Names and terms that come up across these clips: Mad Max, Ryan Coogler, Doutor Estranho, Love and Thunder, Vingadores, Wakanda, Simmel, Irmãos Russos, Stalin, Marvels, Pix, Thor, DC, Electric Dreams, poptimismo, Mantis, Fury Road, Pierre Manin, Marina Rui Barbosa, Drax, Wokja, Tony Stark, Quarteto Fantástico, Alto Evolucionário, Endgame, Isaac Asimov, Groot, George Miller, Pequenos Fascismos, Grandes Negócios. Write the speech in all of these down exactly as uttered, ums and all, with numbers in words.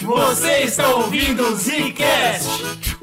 Você está ouvindo o ZiCast!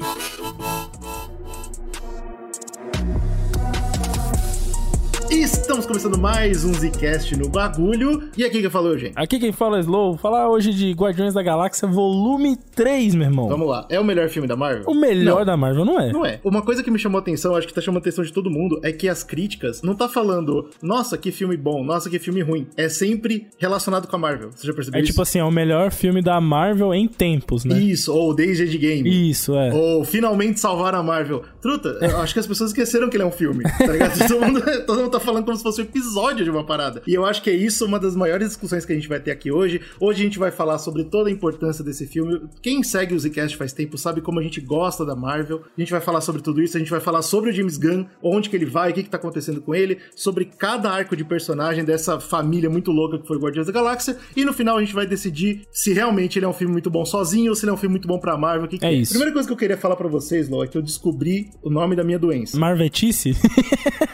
Estamos começando mais um ZiCast no bagulho. E aqui quem falou, gente? Aqui quem fala é Slow. Falar hoje de Guardiões da Galáxia volume três, meu irmão. Vamos lá. É o melhor filme da Marvel? O melhor não. da Marvel não é. Não é. Uma coisa que me chamou a atenção, acho que tá chamando a atenção de todo mundo, é que as críticas não tá falando, nossa, que filme bom, nossa, que filme ruim. É sempre relacionado com a Marvel. Você já percebeu é isso? É tipo assim, é o melhor filme da Marvel em tempos, né? Isso. Ou desde Endgame. Isso, é. Ou finalmente salvaram a Marvel. Truta, eu acho que as pessoas esqueceram que ele é um filme, tá ligado? todo, mundo, todo mundo tá falando como se fosse um episódio de uma parada. E eu acho que é isso uma das maiores discussões que a gente vai ter aqui hoje. Hoje a gente vai falar sobre toda a importância desse filme. Quem segue o ZiCast faz tempo sabe como a gente gosta da Marvel. A gente vai falar sobre tudo isso, a gente vai falar sobre o James Gunn, onde que ele vai, o que que tá acontecendo com ele, sobre cada arco de personagem dessa família muito louca que foi Guardiões da Galáxia. E no final a gente vai decidir se realmente ele é um filme muito bom sozinho ou se ele é um filme muito bom pra Marvel. Que que é isso. A primeira coisa que eu queria falar pra vocês, Lô, é que eu descobri o nome da minha doença. Marvetice?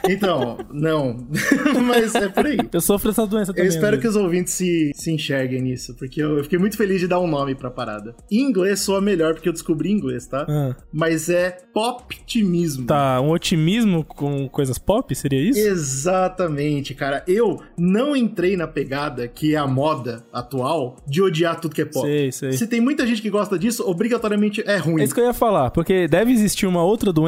Então, não... Mas é por aí. Eu sofro essa doença também. Eu espero mesmo. que os ouvintes se, se enxerguem nisso, porque eu, eu fiquei muito feliz de dar um nome pra parada. Em inglês soa melhor, porque eu descobri em inglês, tá? Ah. Mas é poptimismo. Tá, um otimismo com coisas pop, seria isso? Exatamente, cara. Eu não entrei na pegada, que é a moda atual, de odiar tudo que é pop. Sei, sei. Se tem muita gente que gosta disso, obrigatoriamente é ruim. É isso que eu ia falar, porque deve existir uma outra doença,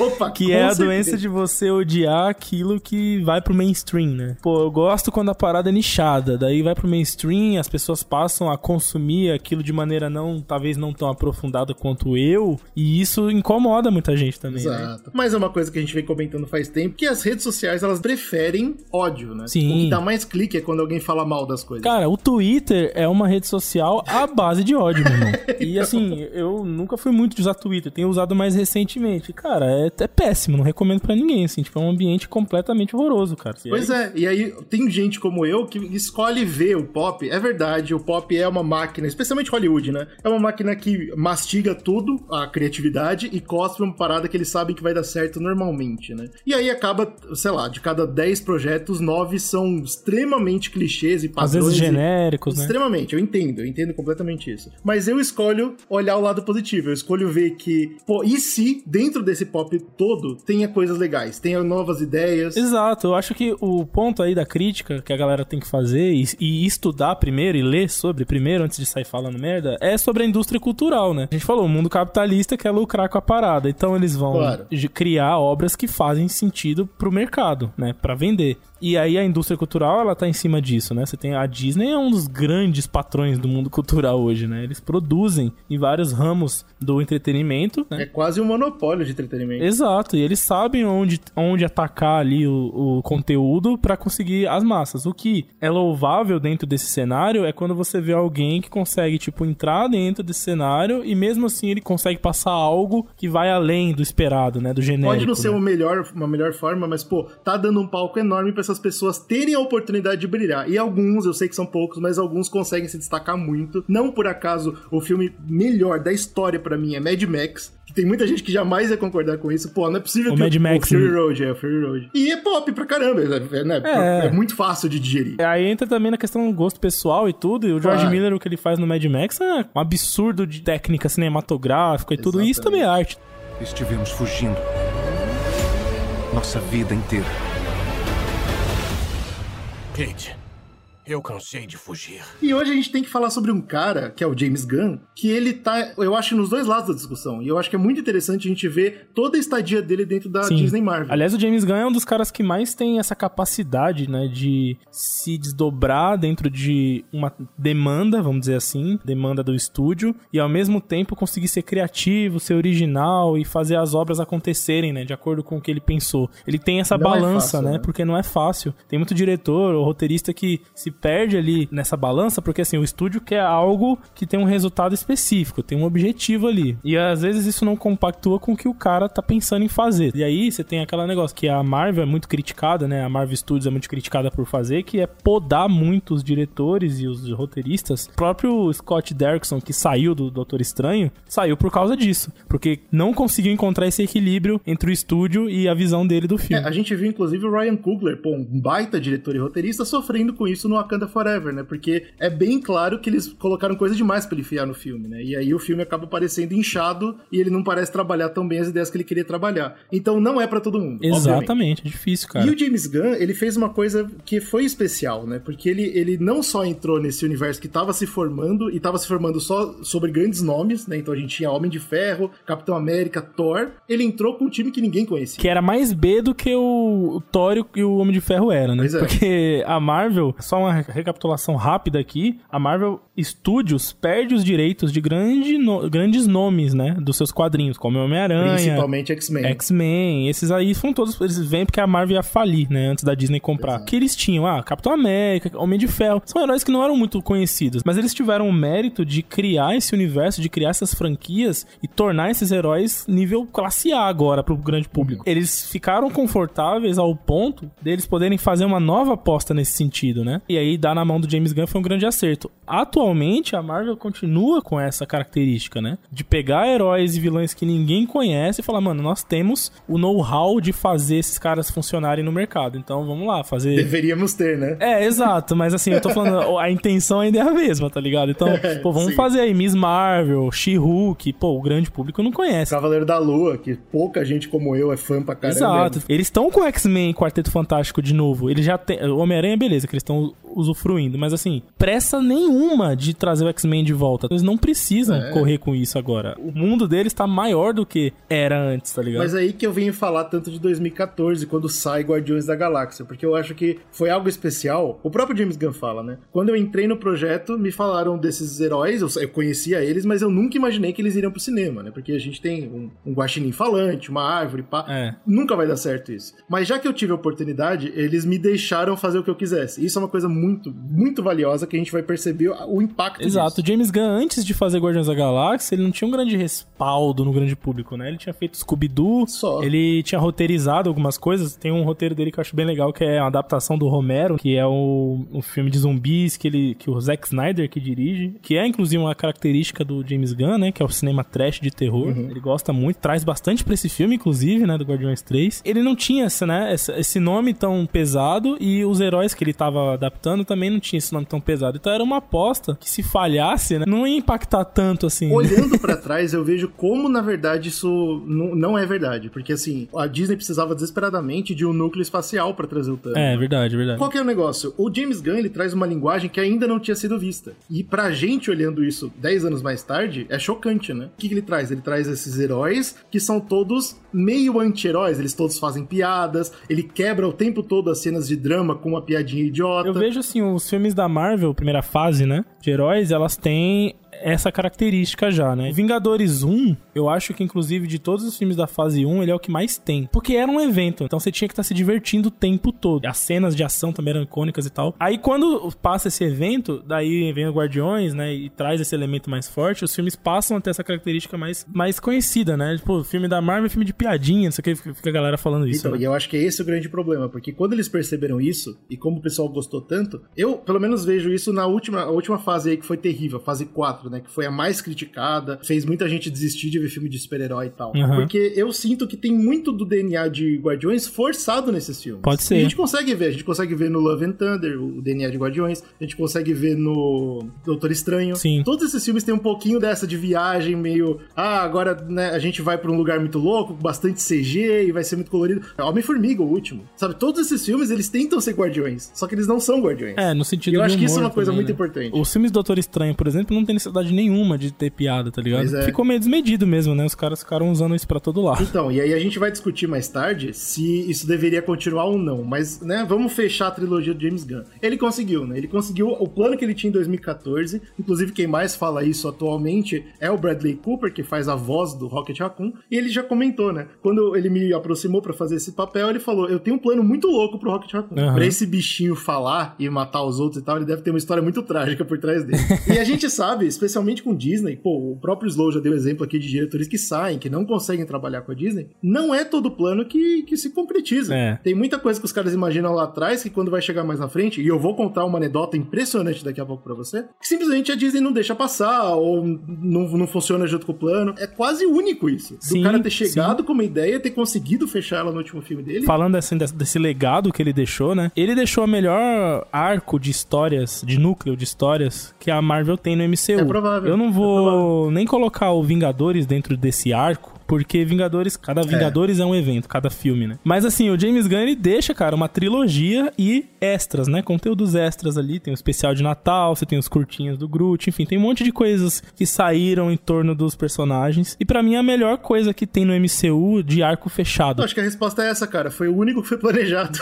Opa, que é a certeza. doença de você odiar aquilo que vai pro mainstream, né? Pô, eu gosto quando a parada é nichada, daí vai pro mainstream, as pessoas passam a consumir aquilo de maneira não, talvez não tão aprofundada quanto eu, e isso incomoda muita gente também, Exato. né? Mas é uma coisa que a gente vem comentando faz tempo, que as redes sociais, elas preferem ódio, né? Sim. O que dá mais clique é quando alguém fala mal das coisas. Cara, o Twitter é uma rede social à base de ódio, meu irmão. E assim, eu nunca fui muito de usar Twitter, tenho usado mais recentemente. Cara, é, é péssimo, não recomendo pra ninguém, assim, tipo, é um ambiente completamente horroroso, cara. E pois aí... é, e aí tem gente como eu que escolhe ver o pop. É verdade, o pop é uma máquina, especialmente Hollywood, né? É uma máquina que mastiga tudo, a criatividade, e cospe uma parada que eles sabem que vai dar certo normalmente, né? E aí acaba, sei lá, de cada dez projetos, nove são extremamente clichês e padrões. Às vezes genéricos, e... né? Extremamente, eu entendo, eu entendo completamente isso. Mas eu escolho olhar o lado positivo, eu escolho ver que, pô, e se dentro desse pop todo tenha coisas legais, tenha novas ideias, ideias. Exato, eu acho que o ponto aí da crítica que a galera tem que fazer e, e estudar primeiro e ler sobre primeiro antes de sair falando merda, é sobre a indústria cultural, né? A gente falou, o mundo capitalista quer lucrar com a parada, então eles vão claro. criar obras que fazem sentido pro mercado, né? Pra vender. E aí a indústria cultural, ela tá em cima disso, né? Você tem a Disney, é um dos grandes patrões do mundo cultural hoje, né? Eles produzem em vários ramos do entretenimento, né? É quase um monopólio de entretenimento. Exato, e eles sabem onde, onde atacar ali o, o conteúdo pra conseguir as massas. O que é louvável dentro desse cenário é quando você vê alguém que consegue, tipo, entrar dentro desse cenário e mesmo assim ele consegue passar algo que vai além do esperado, né? Do genérico. Pode não ser né? uma, melhor, uma melhor forma, mas, pô, tá dando um palco enorme pra essas pessoas terem a oportunidade de brilhar. E alguns, eu sei que são poucos, mas alguns conseguem se destacar muito. Não por acaso, o filme melhor da história pra mim é Mad Max. Tem muita gente que jamais ia concordar com isso. Pô, não é possível o que... Mad Max, o Fury Road, é, o Fury Road. E é pop pra caramba, né? É, é muito fácil de digerir. Aí entra também na questão do gosto pessoal e tudo. E o George ah. Miller, o que ele faz no Mad Max, é um absurdo de técnica cinematográfica e Exatamente. tudo. E isso também é arte. Estivemos fugindo nossa vida inteira. Kate, eu cansei de fugir. E hoje a gente tem que falar sobre um cara, que é o James Gunn, que ele tá, eu acho, nos dois lados da discussão. E eu acho que é muito interessante a gente ver toda a estadia dele dentro da Sim. Disney Marvel. Aliás, o James Gunn é um dos caras que mais tem essa capacidade, né, de se desdobrar dentro de uma demanda, vamos dizer assim, demanda do estúdio, e ao mesmo tempo conseguir ser criativo, ser original e fazer as obras acontecerem, né, de acordo com o que ele pensou. Ele tem essa não balança, é fácil, né, né, porque não é fácil. Tem muito diretor ou roteirista que se perde ali nessa balança, porque assim, o estúdio quer algo que tem um resultado específico, tem um objetivo ali. E às vezes isso não compactua com o que o cara tá pensando em fazer. E aí você tem aquele negócio que a Marvel é muito criticada, né? A Marvel Studios é muito criticada por fazer, que é podar muito os diretores e os roteiristas. O próprio Scott Derrickson, que saiu do Doutor Estranho, saiu por causa disso, porque não conseguiu encontrar esse equilíbrio entre o estúdio e a visão dele do filme. É, a gente viu, inclusive, o Ryan Coogler, pô, um baita diretor e roteirista, sofrendo com isso no Wakanda Forever, né? Porque é bem claro que eles colocaram coisa demais pra ele enfiar no filme, né? E aí o filme acaba parecendo inchado e ele não parece trabalhar tão bem as ideias que ele queria trabalhar. Então não é pra todo mundo. Exatamente, obviamente. É difícil, cara. E o James Gunn, ele fez uma coisa que foi especial, né? Porque ele, ele não só entrou nesse universo que tava se formando, e tava se formando só sobre grandes nomes, né? Então a gente tinha Homem de Ferro, Capitão América, Thor. Ele entrou com um time que ninguém conhecia. Que era mais B do que o Thor e o Homem de Ferro era, né? Pois é. Porque a Marvel, só uma recapitulação rápida aqui, a Marvel Studios perde os direitos de grande no, grandes nomes, né? Dos seus quadrinhos, como Homem-Aranha. Principalmente X-Men. X-Men. Esses aí foram todos, eles vêm porque a Marvel ia falir, né? Antes da Disney comprar. Exato. Que eles tinham, ah, Capitão América, Homem de Ferro. São heróis que não eram muito conhecidos, mas eles tiveram o mérito de criar esse universo, de criar essas franquias e tornar esses heróis nível classe A agora pro grande público. Uhum. Eles ficaram confortáveis ao ponto deles poderem fazer uma nova aposta nesse sentido, né? E aí dar na mão do James Gunn foi um grande acerto. Atualmente, a Marvel continua com essa característica, né? De pegar heróis e vilões que ninguém conhece e falar, mano, nós temos o know-how de fazer esses caras funcionarem no mercado. Então, vamos lá, fazer... Deveríamos ter, né? É, exato. Mas assim, eu tô falando, a intenção ainda é a mesma, tá ligado? Então, pô, vamos Sim. fazer aí Miss Marvel, She-Hulk, pô, o grande público não conhece. Cavaleiro da Lua, que pouca gente como eu é fã pra caramba. Exato. Eles estão com o X-Men e Quarteto Fantástico de novo. Eles já tem... O Homem-Aranha, beleza, que eles estão usufruindo, mas assim, pressa nenhuma de trazer o X-Men de volta. Eles não precisam é. correr com isso agora. O mundo deles tá maior do que era antes, tá ligado? Mas aí que eu venho falar tanto de dois mil e quatorze, quando sai Guardiões da Galáxia, porque eu acho que foi algo especial. O próprio James Gunn fala, né? Quando eu entrei no projeto, me falaram desses heróis, eu conhecia eles, mas eu nunca imaginei que eles iriam pro cinema, né? Porque a gente tem um, um guaxinim falante, uma árvore, pá. É. Nunca vai dar certo isso. Mas já que eu tive a oportunidade, eles me deixaram fazer o que eu quisesse. Isso é uma coisa muito muito, muito valiosa, que a gente vai perceber o impacto. Exato. Disso. James Gunn, antes de fazer Guardiões da Galáxia, ele não tinha um grande respaldo no grande público, né? Ele tinha feito Scooby-Doo, Só. ele tinha roteirizado algumas coisas. Tem um roteiro dele que eu acho bem legal, que é a adaptação do Romero, que é o, o filme de zumbis que, ele, que o Zack Snyder que dirige, que é, inclusive, uma característica do James Gunn, né? Que é o cinema trash de terror. Uhum. Ele gosta muito, traz bastante pra esse filme, inclusive, né? Do Guardiões três. Ele não tinha essa, né, essa, esse nome tão pesado e os heróis que ele tava adaptando também não tinha esse nome tão pesado. Então era uma aposta que se falhasse, né, não ia impactar tanto assim. Olhando pra trás, eu vejo como, na verdade, isso não, não é verdade. Porque, assim, a Disney precisava desesperadamente de um núcleo espacial pra trazer o Thanos. É, verdade, verdade. Qual que é o negócio? O James Gunn, ele traz uma linguagem que ainda não tinha sido vista. E pra gente, olhando isso dez anos mais tarde, é chocante, né? O que, que ele traz? Ele traz esses heróis que são todos meio anti-heróis. Eles todos fazem piadas, ele quebra o tempo todo as cenas de drama com uma piadinha idiota. Eu vejo assim, os filmes da Marvel, primeira fase, né, de heróis, elas têm essa característica já, né? Vingadores um, eu acho que, inclusive, de todos os filmes da fase um, ele é o que mais tem. Porque era um evento, então você tinha que estar se divertindo o tempo todo. As cenas de ação também eram icônicas e tal. Aí, quando passa esse evento, daí vem o Guardiões, né? E traz esse elemento mais forte, os filmes passam a ter essa característica mais, mais conhecida, né? Tipo, filme da Marvel é filme de piadinha, não sei o que, fica a galera falando isso. Então, né? E eu acho que esse é o grande problema, porque quando eles perceberam isso, e como o pessoal gostou tanto, eu, pelo menos, vejo isso na última, a última fase aí, que foi terrível, fase quatro. Né, que foi a mais criticada, fez muita gente desistir de ver filme de super-herói e tal. Uhum. Porque eu sinto que tem muito do D N A de Guardiões forçado nesses filmes. Pode ser. E a gente consegue ver, a gente consegue ver no Love and Thunder o D N A de Guardiões, a gente consegue ver no Doutor Estranho. Sim. Todos esses filmes têm um pouquinho dessa de viagem meio, ah, agora, né, a gente vai pra um lugar muito louco, com bastante C G e vai ser muito colorido. Homem-Formiga, o último. Sabe, todos esses filmes, eles tentam ser Guardiões, só que eles não são Guardiões. É, no sentido de humor. Eu acho que isso é uma coisa também, muito né? importante. Os filmes do Doutor Estranho, por exemplo, não tem necessidade nenhuma de ter piada, tá ligado? É. Ficou meio desmedido mesmo, né? Os caras ficaram usando isso pra todo lado. Então, e aí a gente vai discutir mais tarde se isso deveria continuar ou não, mas, né, vamos fechar a trilogia do James Gunn. Ele conseguiu, né? Ele conseguiu o plano que ele tinha em dois mil e quatorze, inclusive quem mais fala isso atualmente é o Bradley Cooper, que faz a voz do Rocket Raccoon, e ele já comentou, né? Quando ele me aproximou pra fazer esse papel, ele falou, eu tenho um plano muito louco pro Rocket Raccoon. Uhum. Pra esse bichinho falar e matar os outros e tal, ele deve ter uma história muito trágica por trás dele. E a gente sabe especialmente com Disney, pô, o próprio Slow já deu exemplo aqui de diretores que saem, que não conseguem trabalhar com a Disney, não é todo plano que, que se concretiza. É. Tem muita coisa que os caras imaginam lá atrás, que quando vai chegar mais na frente, e eu vou contar uma anedota impressionante daqui a pouco pra você, que simplesmente a Disney não deixa passar, ou não, não funciona junto com o plano. É quase único isso. Do sim, cara ter chegado sim. com uma ideia, ter conseguido fechar ela no último filme dele. Falando assim desse, desse legado que ele deixou, né? Ele deixou o melhor arco de histórias, de núcleo de histórias, que a Marvel tem no M C U. É provável. Eu não vou é nem colocar o Vingadores dentro desse arco, porque Vingadores, cada Vingadores é. é um evento, cada filme, né? Mas assim, o James Gunn, ele deixa, cara, uma trilogia e extras, né? Conteúdos extras ali, tem o especial de Natal, você tem os curtinhos do Groot, enfim, tem um monte de coisas que saíram em torno dos personagens. E pra mim, é a melhor coisa que tem no M C U de arco fechado. Eu acho que a resposta é essa, cara. Foi o único que foi planejado.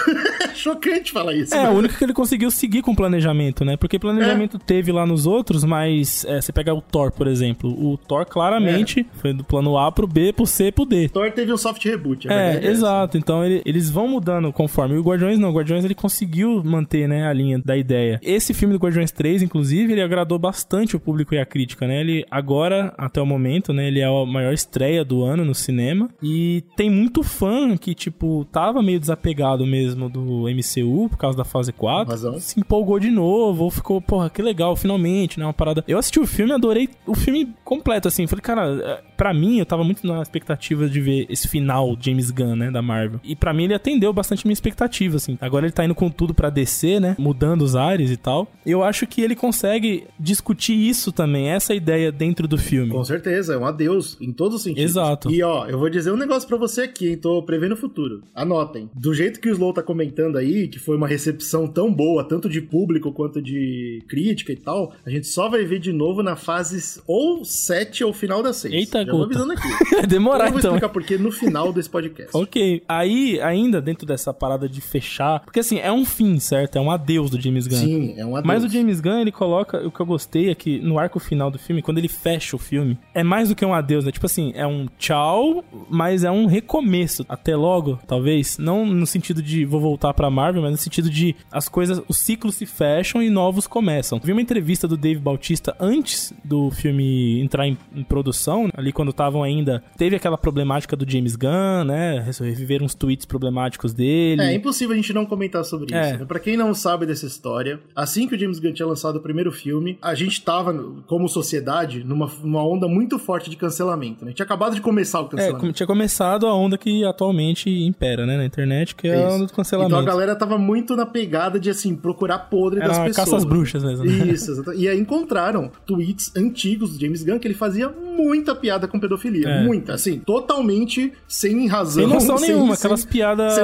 Chocante falar isso. É, né? O único que ele conseguiu seguir com o planejamento, né? Porque planejamento é. teve lá nos outros, mas é, você pega o Thor, por exemplo. O Thor, claramente, é. foi do plano A pro B, pro C, pro D. Thor teve um soft reboot. É, é exato. Então ele, eles vão mudando conforme. E o Guardiões não. O Guardiões ele conseguiu manter, né, a linha da ideia. Esse filme do Guardiões três, inclusive, ele agradou bastante o público e a crítica, né? Ele agora, até o momento, né, ele é a maior estreia do ano no cinema. E tem muito fã que, tipo, tava meio desapegado mesmo do M C U por causa da fase quatro. Razão. Se empolgou de novo. Ou ficou, porra, que legal, finalmente, né? Uma parada... Eu assisti o filme, adorei o filme completo, assim. Falei, cara, pra mim, eu tava muito na expectativa de ver esse final James Gunn, né, da Marvel. E pra mim ele atendeu bastante minha expectativa, assim. Agora ele tá indo com tudo pra D C, né, mudando os ares e tal. Eu acho que ele consegue discutir isso também, essa ideia dentro do filme. Com certeza, é um adeus em todos os sentidos. Exato. E ó, eu vou dizer um negócio pra você aqui, hein, tô prevendo o futuro. Anotem. Do jeito que o Slow tá comentando aí, que foi uma recepção tão boa, tanto de público quanto de crítica e tal, a gente só vai ver de novo na fase ou sete ou final da seis. Eita, tô avisando aqui. Demorar, então. Eu vou explicar então. Porque no final desse podcast. Ok. Aí, ainda dentro dessa parada de fechar... Porque, assim, é um fim, certo? É um adeus do James Gunn. Sim, é um adeus. Mas o James Gunn, ele coloca... O que eu gostei é que no arco final do filme, quando ele fecha o filme, é mais do que um adeus, né? Tipo assim, é um tchau, mas é um recomeço. Até logo, talvez. Não no sentido de vou voltar pra Marvel, mas no sentido de as coisas... Os ciclos se fecham e novos começam. Vi uma entrevista do Dave Bautista antes do filme entrar em, em produção, ali quando estavam ainda... Teve aquela problemática do James Gunn, né? Reviveram uns tweets problemáticos dele. É, é impossível a gente não comentar sobre é. isso. Né? Pra quem não sabe dessa história, assim que o James Gunn tinha lançado o primeiro filme, a gente tava, como sociedade, numa, numa onda muito forte de cancelamento, né? Tinha acabado de começar o cancelamento. É, tinha começado a onda que atualmente impera, né? Na internet, que é isso. A onda do cancelamento. Então a galera tava muito na pegada de, assim, procurar podre Era das pessoas. Caça às bruxas mesmo. Isso, exatamente. E aí encontraram tweets antigos do James Gunn que ele fazia muita piada com pedofilia. É. Muito. Assim, totalmente sem razão. Sem noção sem, nenhuma, sem, aquelas piadas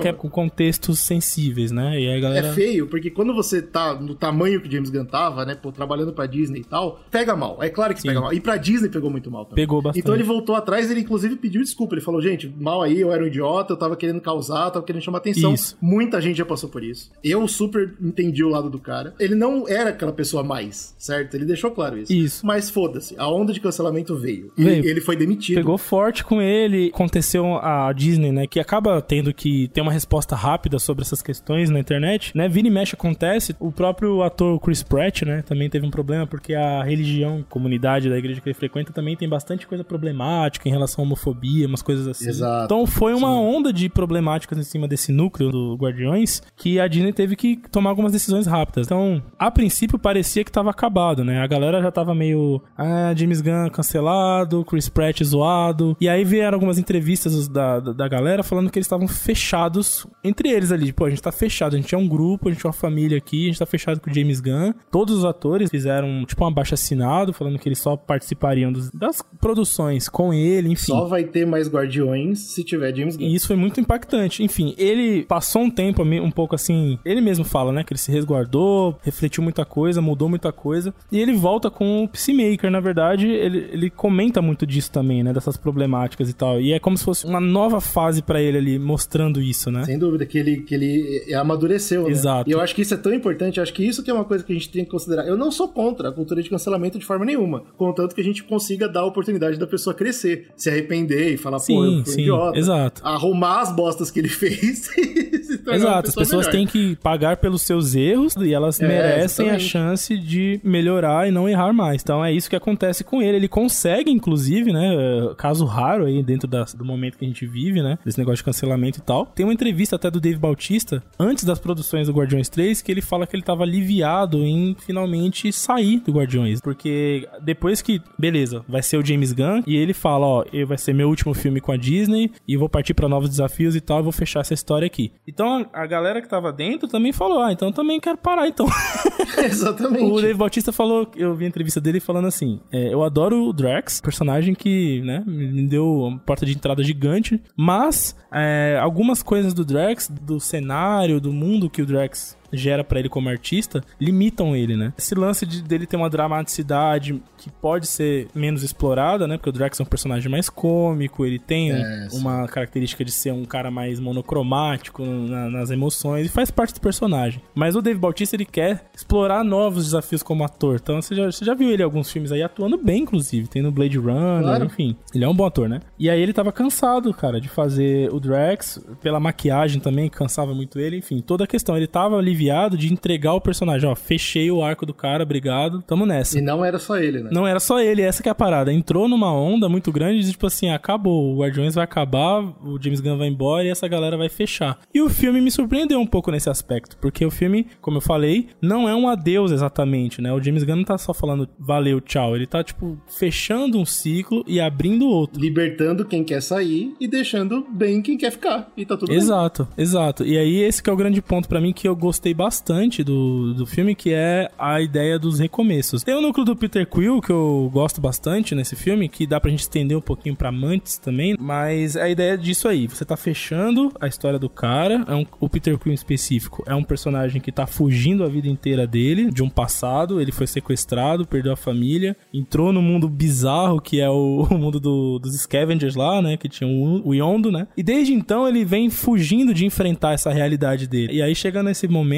que é com contextos sensíveis, né? E aí, galera... É feio, porque quando você tá no tamanho que o James Gunn tava, né? Pô, trabalhando pra Disney e tal, pega mal. É claro que Sim. pega mal. E pra Disney pegou muito mal também. Pegou bastante. Então ele voltou atrás, ele inclusive pediu desculpa. Ele falou, gente, mal aí, eu era um idiota, eu tava querendo causar, tava querendo chamar atenção. Isso. Muita gente já passou por isso. Eu super entendi o lado do cara. Ele não era aquela pessoa mais, certo? Ele deixou claro isso. Isso. Mas foda-se, a onda de cancelamento veio. E veio. Ele foi demitido. Pegou forte com ele. Aconteceu a Disney, né? Que acaba tendo que ter uma resposta rápida sobre essas questões na internet, né? Vira e mexe acontece. O próprio ator Chris Pratt, né? Também teve um problema porque a religião, comunidade da igreja que ele frequenta também tem bastante coisa problemática em relação à homofobia, umas coisas assim. Exato. Então foi uma sim. onda de problemáticas em cima desse núcleo do Guardiões que a Disney teve que tomar algumas decisões rápidas. Então, a princípio parecia que tava acabado, né? A galera já tava meio... Ah, James Gunn cancelado, Chris Pratt zoado. E aí vieram algumas entrevistas da, da, da galera falando que eles estavam fechados entre eles ali. Pô, a gente tá fechado, a gente é um grupo, a gente é uma família aqui, a gente tá fechado com o James Gunn. Todos os atores fizeram, tipo, um abaixo-assinado, falando que eles só participariam dos, das produções com ele, enfim. Só vai ter mais Guardiões se tiver James Gunn. E isso foi muito impactante. Enfim, ele passou um tempo um pouco assim, ele mesmo fala, né, que ele se resguardou, refletiu muita coisa, mudou muita coisa, e ele volta com o Peacemaker, na verdade, ele, ele comenta muito disso também, né? Dessas problemáticas e tal. E é como se fosse uma nova fase pra ele ali, mostrando isso, né? Sem dúvida, que ele, que ele amadureceu, né? Exato. E eu acho que isso é tão importante, eu acho que isso que é uma coisa que a gente tem que considerar. Eu não sou contra a cultura de cancelamento de forma nenhuma, contanto que a gente consiga dar a oportunidade da pessoa crescer, se arrepender e falar, sim, pô, eu fui sim, idiota. Exato. Arrumar as bostas que ele fez e se tornar exato, uma pessoa as pessoas melhor. Têm que pagar pelos seus erros e elas é, merecem exatamente. A chance de melhorar e não errar mais. Então é isso que acontece com ele. Ele consegue, inclusive, né, caso raro aí dentro da, do momento que a gente vive, né, desse negócio de cancelamento e tal. Tem uma entrevista até do Dave Bautista, antes das produções do Guardiões três, que ele fala que ele tava aliviado em finalmente sair do Guardiões, porque depois que, beleza, vai ser o James Gunn, e ele fala, ó, vai ser meu último filme com a Disney, e vou partir pra novos desafios e tal, e vou fechar essa história aqui. Então a galera que tava dentro também falou, ah, então também quero parar, então. Exatamente. O Dave Bautista falou, eu vi a entrevista dele falando assim, é, eu adoro o Drax, personagem que, né, me deu uma porta de entrada gigante, mas é, algumas coisas do Drax, do cenário, do mundo que o Drax gera pra ele como artista, limitam ele, né? Esse lance de, dele ter uma dramaticidade que pode ser menos explorada, né? Porque o Drax é um personagem mais cômico, ele tem é, uma característica de ser um cara mais monocromático na, nas emoções, e faz parte do personagem. Mas o Dave Bautista, ele quer explorar novos desafios como ator. Então, você já, você já viu ele em alguns filmes aí atuando bem, inclusive. Tem no Blade Runner, claro. Enfim. Ele é um bom ator, né? E aí ele tava cansado, cara, de fazer o Drax, pela maquiagem também, cansava muito ele, enfim. Toda a questão, ele tava aliviado de entregar o personagem, ó, fechei o arco do cara, obrigado, tamo nessa. E não era só ele, né? Não era só ele, essa que é a parada. Entrou numa onda muito grande de tipo assim, acabou, o Guardiões vai acabar, o James Gunn vai embora e essa galera vai fechar. E o filme me surpreendeu um pouco nesse aspecto, porque o filme, como eu falei, não é um adeus exatamente, né? O James Gunn não tá só falando valeu, tchau, ele tá tipo fechando um ciclo e abrindo outro. Libertando quem quer sair e deixando bem quem quer ficar, e tá tudo exato, bem. Exato, exato. E aí esse que é o grande ponto pra mim que eu gostei bastante do, do filme, que é a ideia dos recomeços. Tem o núcleo do Peter Quill, que eu gosto bastante nesse filme, que dá pra gente estender um pouquinho pra Mantis também, mas a ideia disso aí, você tá fechando a história do cara, é um, o Peter Quill em específico, é um personagem que tá fugindo a vida inteira dele, de um passado, ele foi sequestrado, perdeu a família, entrou no mundo bizarro, que é o, o mundo do, dos Scavengers lá, né, que tinha o, o Yondo, né, e desde então ele vem fugindo de enfrentar essa realidade dele. E aí chega nesse momento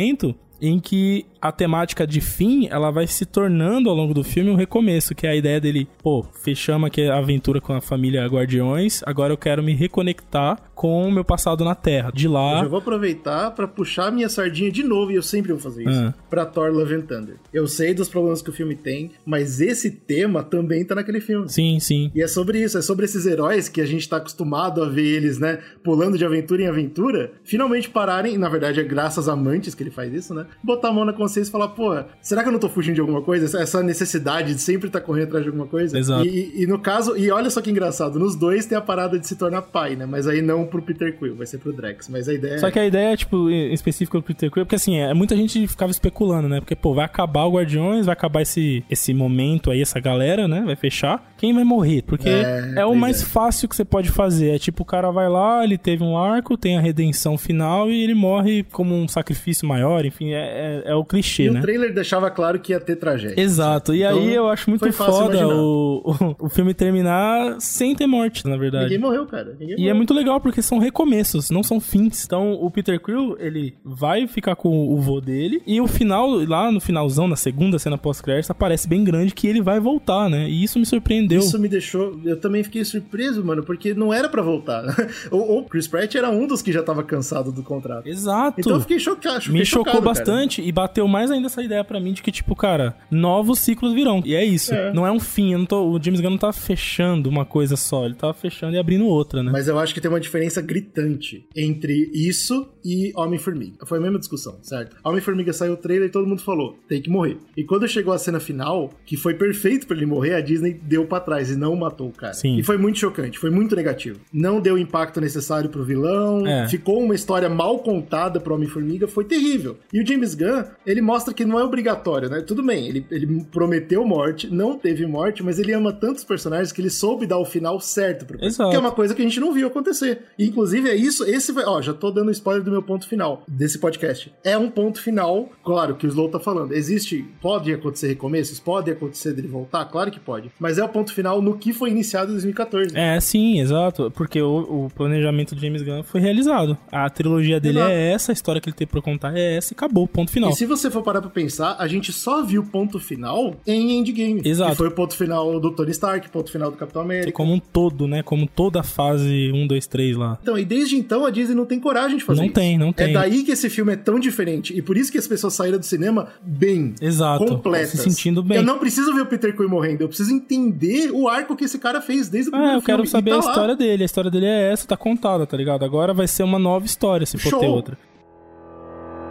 em que a temática de fim, ela vai se tornando ao longo do filme um recomeço, que é a ideia dele, pô, fechamos aqui a aventura com a família Guardiões, agora eu quero me reconectar com o meu passado na Terra, de lá... Eu já vou aproveitar pra puxar minha sardinha de novo, e eu sempre vou fazer isso, ah. pra Thor, Love and Thunder. Eu sei dos problemas que o filme tem, mas esse tema também tá naquele filme. Sim, sim. E é sobre isso, é sobre esses heróis que a gente tá acostumado a ver eles, né, pulando de aventura em aventura, finalmente pararem, na verdade é graças a Mantis que ele faz isso, né, botar a mão na consciência e falar, pô, será que eu não tô fugindo de alguma coisa? Essa necessidade de sempre estar tá correndo atrás de alguma coisa? Exato. E, e no caso, e olha só que engraçado, nos dois tem a parada de se tornar pai, né? Mas aí não pro Peter Quill, vai ser pro Drax, mas a ideia... Só que a ideia, tipo, em específico do Peter Quill, porque assim, é, muita gente ficava especulando, né? Porque, pô, vai acabar o Guardiões, vai acabar esse, esse momento aí, essa galera, né? Vai fechar. Quem vai morrer? Porque é, é o mais é. fácil que você pode fazer. É tipo, o cara vai lá, ele teve um arco, tem a redenção final e ele morre como um sacrifício maior, enfim, é, é, é o clichê. E né? O trailer deixava claro que ia ter tragédia. Exato, e então, aí eu acho muito foda o, o, o filme terminar sem ter morte, na verdade. Ninguém morreu, cara. Ninguém e morreu. É muito legal porque são recomeços, não são fins. Então o Peter Quill, ele vai ficar com o vô dele, e o final, lá no finalzão, na segunda cena pós-crédito, aparece bem grande que ele vai voltar, né? E isso me surpreendeu. Isso me deixou, eu também fiquei surpreso, mano, porque não era pra voltar. O, o Chris Pratt era um dos que já tava cansado do contrato. Exato. Então eu fiquei chocado. Fiquei me chocou chocado, bastante, cara. E bateu mais ainda essa ideia pra mim de que, tipo, cara, novos ciclos virão. E é isso. É. Não é um fim. Eu não tô, o James Gunn não tá fechando uma coisa só. Ele tá fechando e abrindo outra, né? Mas eu acho que tem uma diferença gritante entre isso e Homem-Formiga. Foi a mesma discussão, certo? Homem-Formiga saiu o trailer e todo mundo falou, tem que morrer. E quando chegou a cena final, que foi perfeito pra ele morrer, a Disney deu pra trás e não matou o cara. Sim. E foi muito chocante. Foi muito negativo. Não deu o impacto necessário pro vilão. É. Ficou uma história mal contada pro Homem-Formiga. Foi terrível. E o James Gunn, ele ele mostra que não é obrigatório, né? Tudo bem, ele, ele prometeu morte, não teve morte, mas ele ama tantos personagens que ele soube dar o final certo pro personagem. Que é uma coisa que a gente não viu acontecer. E, inclusive, é isso, esse vai... Ó, já tô dando spoiler do meu ponto final desse podcast. É um ponto final, claro, que o Slow tá falando. Existe, pode acontecer recomeços, pode acontecer dele voltar, claro que pode. Mas é o ponto final no que foi iniciado em dois mil e catorze. É, sim, exato. Porque o, o planejamento de James Gunn foi realizado. A trilogia dele exato. É essa, a história que ele tem pra contar é essa e acabou, o ponto final. E se você for parar pra pensar, a gente só viu o ponto final em Endgame. Exato. Que foi o ponto final do Tony Stark, ponto final do Capitão América. E como um todo, né? Como toda a fase um, dois, três lá. Então, e desde então a Disney não tem coragem de fazer não isso. Não tem, não tem. É daí que esse filme é tão diferente. E por isso que as pessoas saíram do cinema bem. Exato. Completas. Se sentindo bem. Eu não preciso ver o Peter Quill morrendo. Eu preciso entender o arco que esse cara fez desde o primeiro filme. Ah, eu quero filme. saber tá a lá. história dele. A história dele é essa, tá contada, tá ligado? Agora vai ser uma nova história, se for Show. ter outra.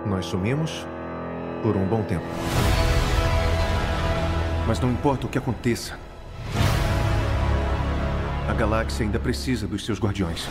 Nós sumimos por um bom tempo. Mas não importa o que aconteça, a galáxia ainda precisa dos seus guardiões.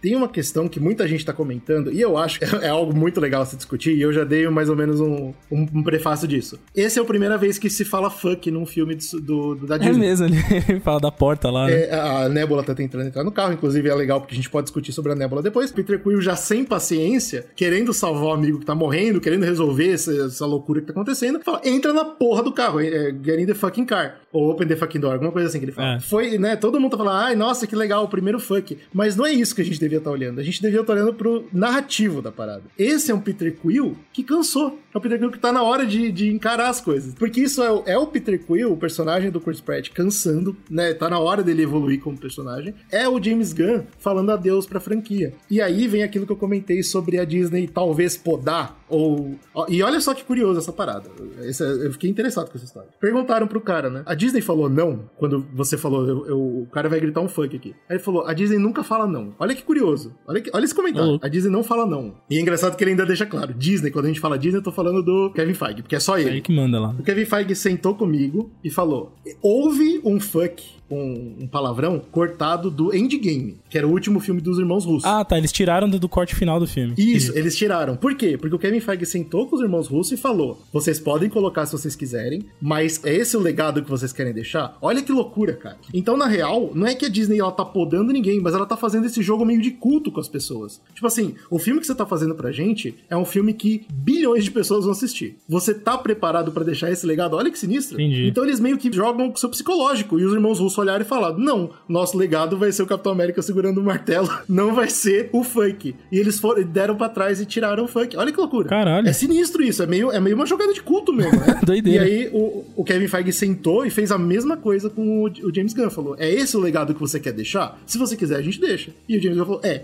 Tem uma questão que muita gente tá comentando, e eu acho que é algo muito legal a se discutir, e eu já dei mais ou menos um, um, um prefácio disso. Essa é a primeira vez que se fala fuck num filme do, do, do, da Disney. É mesmo, ele fala da porta lá, né? É, a Nébula tá tentando entrar no carro, inclusive é legal porque a gente pode discutir sobre a Nébula depois. Peter Quill já sem paciência, querendo salvar o amigo que tá morrendo, querendo resolver essa, essa loucura que tá acontecendo, fala, entra na porra do carro, é, get in the fucking car, ou open the fucking door, alguma coisa assim que ele fala. É. Foi, né, todo mundo tá falando, ai, nossa, que legal, o primeiro fuck. Mas não é isso que a gente deve devia estar olhando. A gente devia estar olhando pro narrativo da parada. Esse é um Peter Quill que cansou. É um Peter Quill que tá na hora de, de encarar as coisas. Porque isso é o, é o Peter Quill, o personagem do Chris Pratt, cansando, né? Tá na hora dele evoluir como personagem. É o James Gunn falando adeus pra franquia. E aí vem aquilo que eu comentei sobre a Disney talvez podar ou... E olha só que curioso essa parada. Esse, eu fiquei interessado com essa história. Perguntaram pro cara, né? A Disney falou não quando você falou, eu, eu, o cara vai gritar um funk aqui. Aí ele falou, a Disney nunca fala não. Olha que curioso. Olha, que, olha esse comentário. Uhum. A Disney não fala não. E é engraçado que ele ainda deixa claro. Disney, quando a gente fala Disney, eu tô falando do Kevin Feige, porque é só ele. É ele que manda lá. O Kevin Feige sentou comigo e falou, houve um fuck... Um, um palavrão cortado do Endgame, que era o último filme dos Irmãos Russos. Ah, tá, eles tiraram do, do corte final do filme. Isso, eles tiraram. Por quê? Porque o Kevin Feige sentou com os Irmãos Russos e falou, vocês podem colocar se vocês quiserem, mas é esse o legado que vocês querem deixar? Olha que loucura, cara. Então, na real, não é que a Disney ela tá podando ninguém, mas ela tá fazendo esse jogo meio de culto com as pessoas. Tipo assim, o filme que você tá fazendo pra gente é um filme que bilhões de pessoas vão assistir. Você tá preparado pra deixar esse legado? Olha que sinistro. Entendi. Então eles meio que jogam com o seu psicológico, e os Irmãos Russos olhar e falar, não, nosso legado vai ser o Capitão América segurando o martelo, não vai ser o funk. E eles foram, deram pra trás e tiraram o funk. Olha que loucura. Caralho. É sinistro isso, é meio, é meio uma jogada de culto mesmo, né? Doideira. E aí o, o Kevin Feige sentou e fez a mesma coisa com o, o James Gunn, falou, é esse o legado que você quer deixar? Se você quiser, a gente deixa. E o James Gunn falou, é.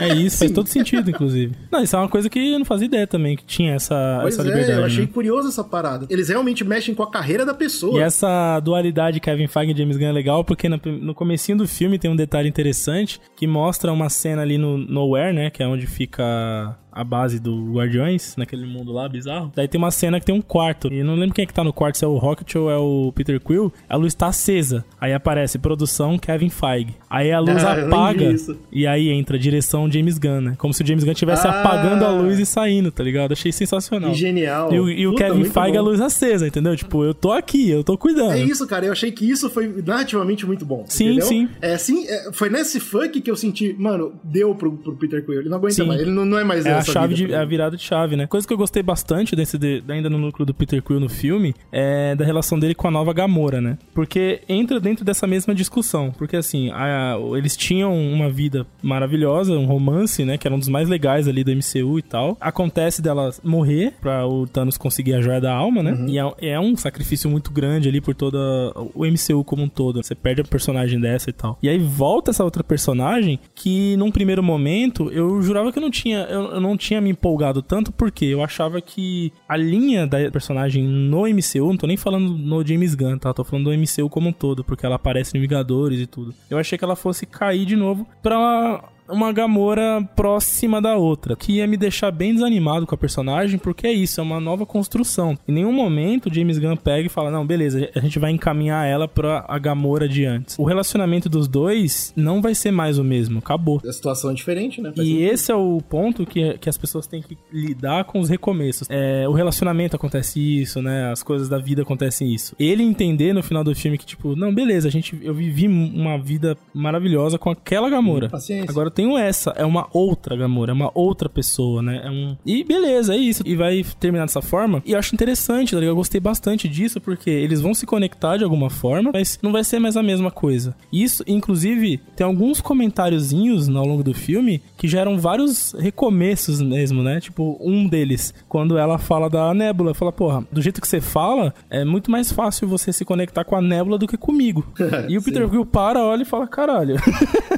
É isso, faz todo sentido, inclusive. Não, isso é uma coisa que eu não fazia ideia também, que tinha essa, pois essa é, liberdade. Eu achei né? curioso essa parada. Eles realmente mexem com a carreira da pessoa. E essa dualidade Kevin Feige e James Gunn é legal, porque no, no comecinho do filme tem um detalhe interessante, que mostra uma cena ali no Nowhere, né, que é onde fica... a base do Guardiões, naquele mundo lá bizarro. Daí tem uma cena que tem um quarto, e não lembro quem é que tá no quarto, se é o Rocket ou é o Peter Quill. A luz tá acesa, aí aparece produção Kevin Feige. Aí a luz ah, apaga, e aí entra direção James Gunn, né? Como se o James Gunn estivesse ah. apagando a luz e saindo, tá ligado? Achei sensacional. Que genial. E o, e Puta, o Kevin Feige bom. a luz acesa, entendeu? Tipo, eu tô aqui, eu tô cuidando. É isso, cara, eu achei que isso foi narrativamente muito bom. Sim, entendeu? sim. É, sim é, foi nesse funk que eu senti, mano, deu pro, pro Peter Quill, ele não aguenta sim. mais, ele não, não é mais é. A, chave de, a virada de chave, né? Coisa que eu gostei bastante desse de, ainda no núcleo do Peter Quill no filme é da relação dele com a nova Gamora, né? Porque entra dentro dessa mesma discussão. Porque, assim, a, eles tinham uma vida maravilhosa, um romance, né? Que era um dos mais legais ali do M C U e tal. Acontece dela morrer pra o Thanos conseguir a joia da alma, né? Uhum. E é, é um sacrifício muito grande ali por toda o M C U como um todo. Você perde a personagem dessa e tal. E aí volta essa outra personagem que, num primeiro momento, eu jurava que eu não tinha... Eu, eu não tinha me empolgado tanto, porque eu achava que a linha da personagem no M C U, não tô nem falando no James Gunn, tá? Tô falando do M C U como um todo, porque ela aparece no Vingadores e tudo. Eu achei que ela fosse cair de novo pra... uma Gamora próxima da outra, que ia me deixar bem desanimado com a personagem, porque é isso, é uma nova construção. Em nenhum momento o James Gunn pega e fala, não, beleza, a gente vai encaminhar ela pra a Gamora de antes. O relacionamento dos dois não vai ser mais o mesmo, acabou. A situação é diferente, né? Faz e sentido. Esse é o ponto que, que as pessoas têm que lidar com os recomeços. É, o relacionamento acontece isso, né? As coisas da vida acontecem isso. Ele entender no final do filme que, tipo, não, beleza, a gente, eu vivi uma vida maravilhosa com aquela Gamora. Paciência. Agora eu tenho essa, é uma outra Gamora, é uma outra pessoa, né? É um... E beleza, é isso. E vai terminar dessa forma. E eu acho interessante, eu gostei bastante disso, porque eles vão se conectar de alguma forma, mas não vai ser mais a mesma coisa. Isso, inclusive, tem alguns comentáriozinhos ao longo do filme que geram vários recomeços mesmo, né? Tipo, um deles, quando ela fala da Nébula, fala, porra, do jeito que você fala, é muito mais fácil você se conectar com a Nébula do que comigo. E o Peter Quill para, olha e fala, caralho.